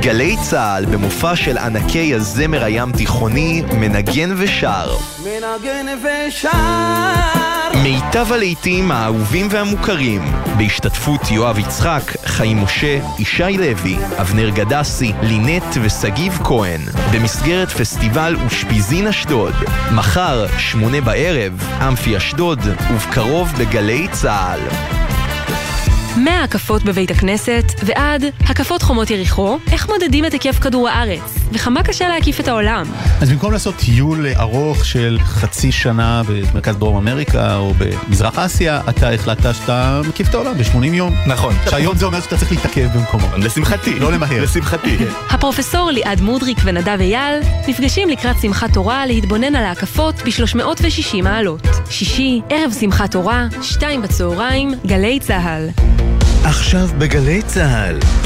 גלי צהל במופע של ענקי הזמר הים תיכוני מנגן ושר מנגן ושר מיטב הלעיתים האהובים והמוכרים בהשתתפות יואב יצחק, חיים משה, ישי לוי, אבנר גדסי, לינט וסגיב כהן במסגרת פסטיבל ושפיזין אשדוד מחר שמונה בערב אמפי אשדוד ובקרוב בגלי צהל מההקפות בבית הכנסת ועד הקפות חומות יריחו, איך מודדים את היקף כדור הארץ וכמה קשה להקיף את העולם. אז במקום לעשות טיול ארוך של חצי שנה במרכז דרום אמריקה או במזרח אסיה, אתה החלטת שאתה מקיף את העולם ב-שמונים יום. נכון. שהיום זה אומר שאתה צריך להתעכב במקומו. לשמחתי. לא למהר. לשמחתי. הפרופסור ליעד מודריק ונדב אייל נפגשים לקראת שמחת תורה להתבונן על ההקפות ב-שלוש מאות ושישים מעלות. שישי, ערב שמחת תורה, שתיים בצהריים, גלי צהל. עכשיו בגלי צהל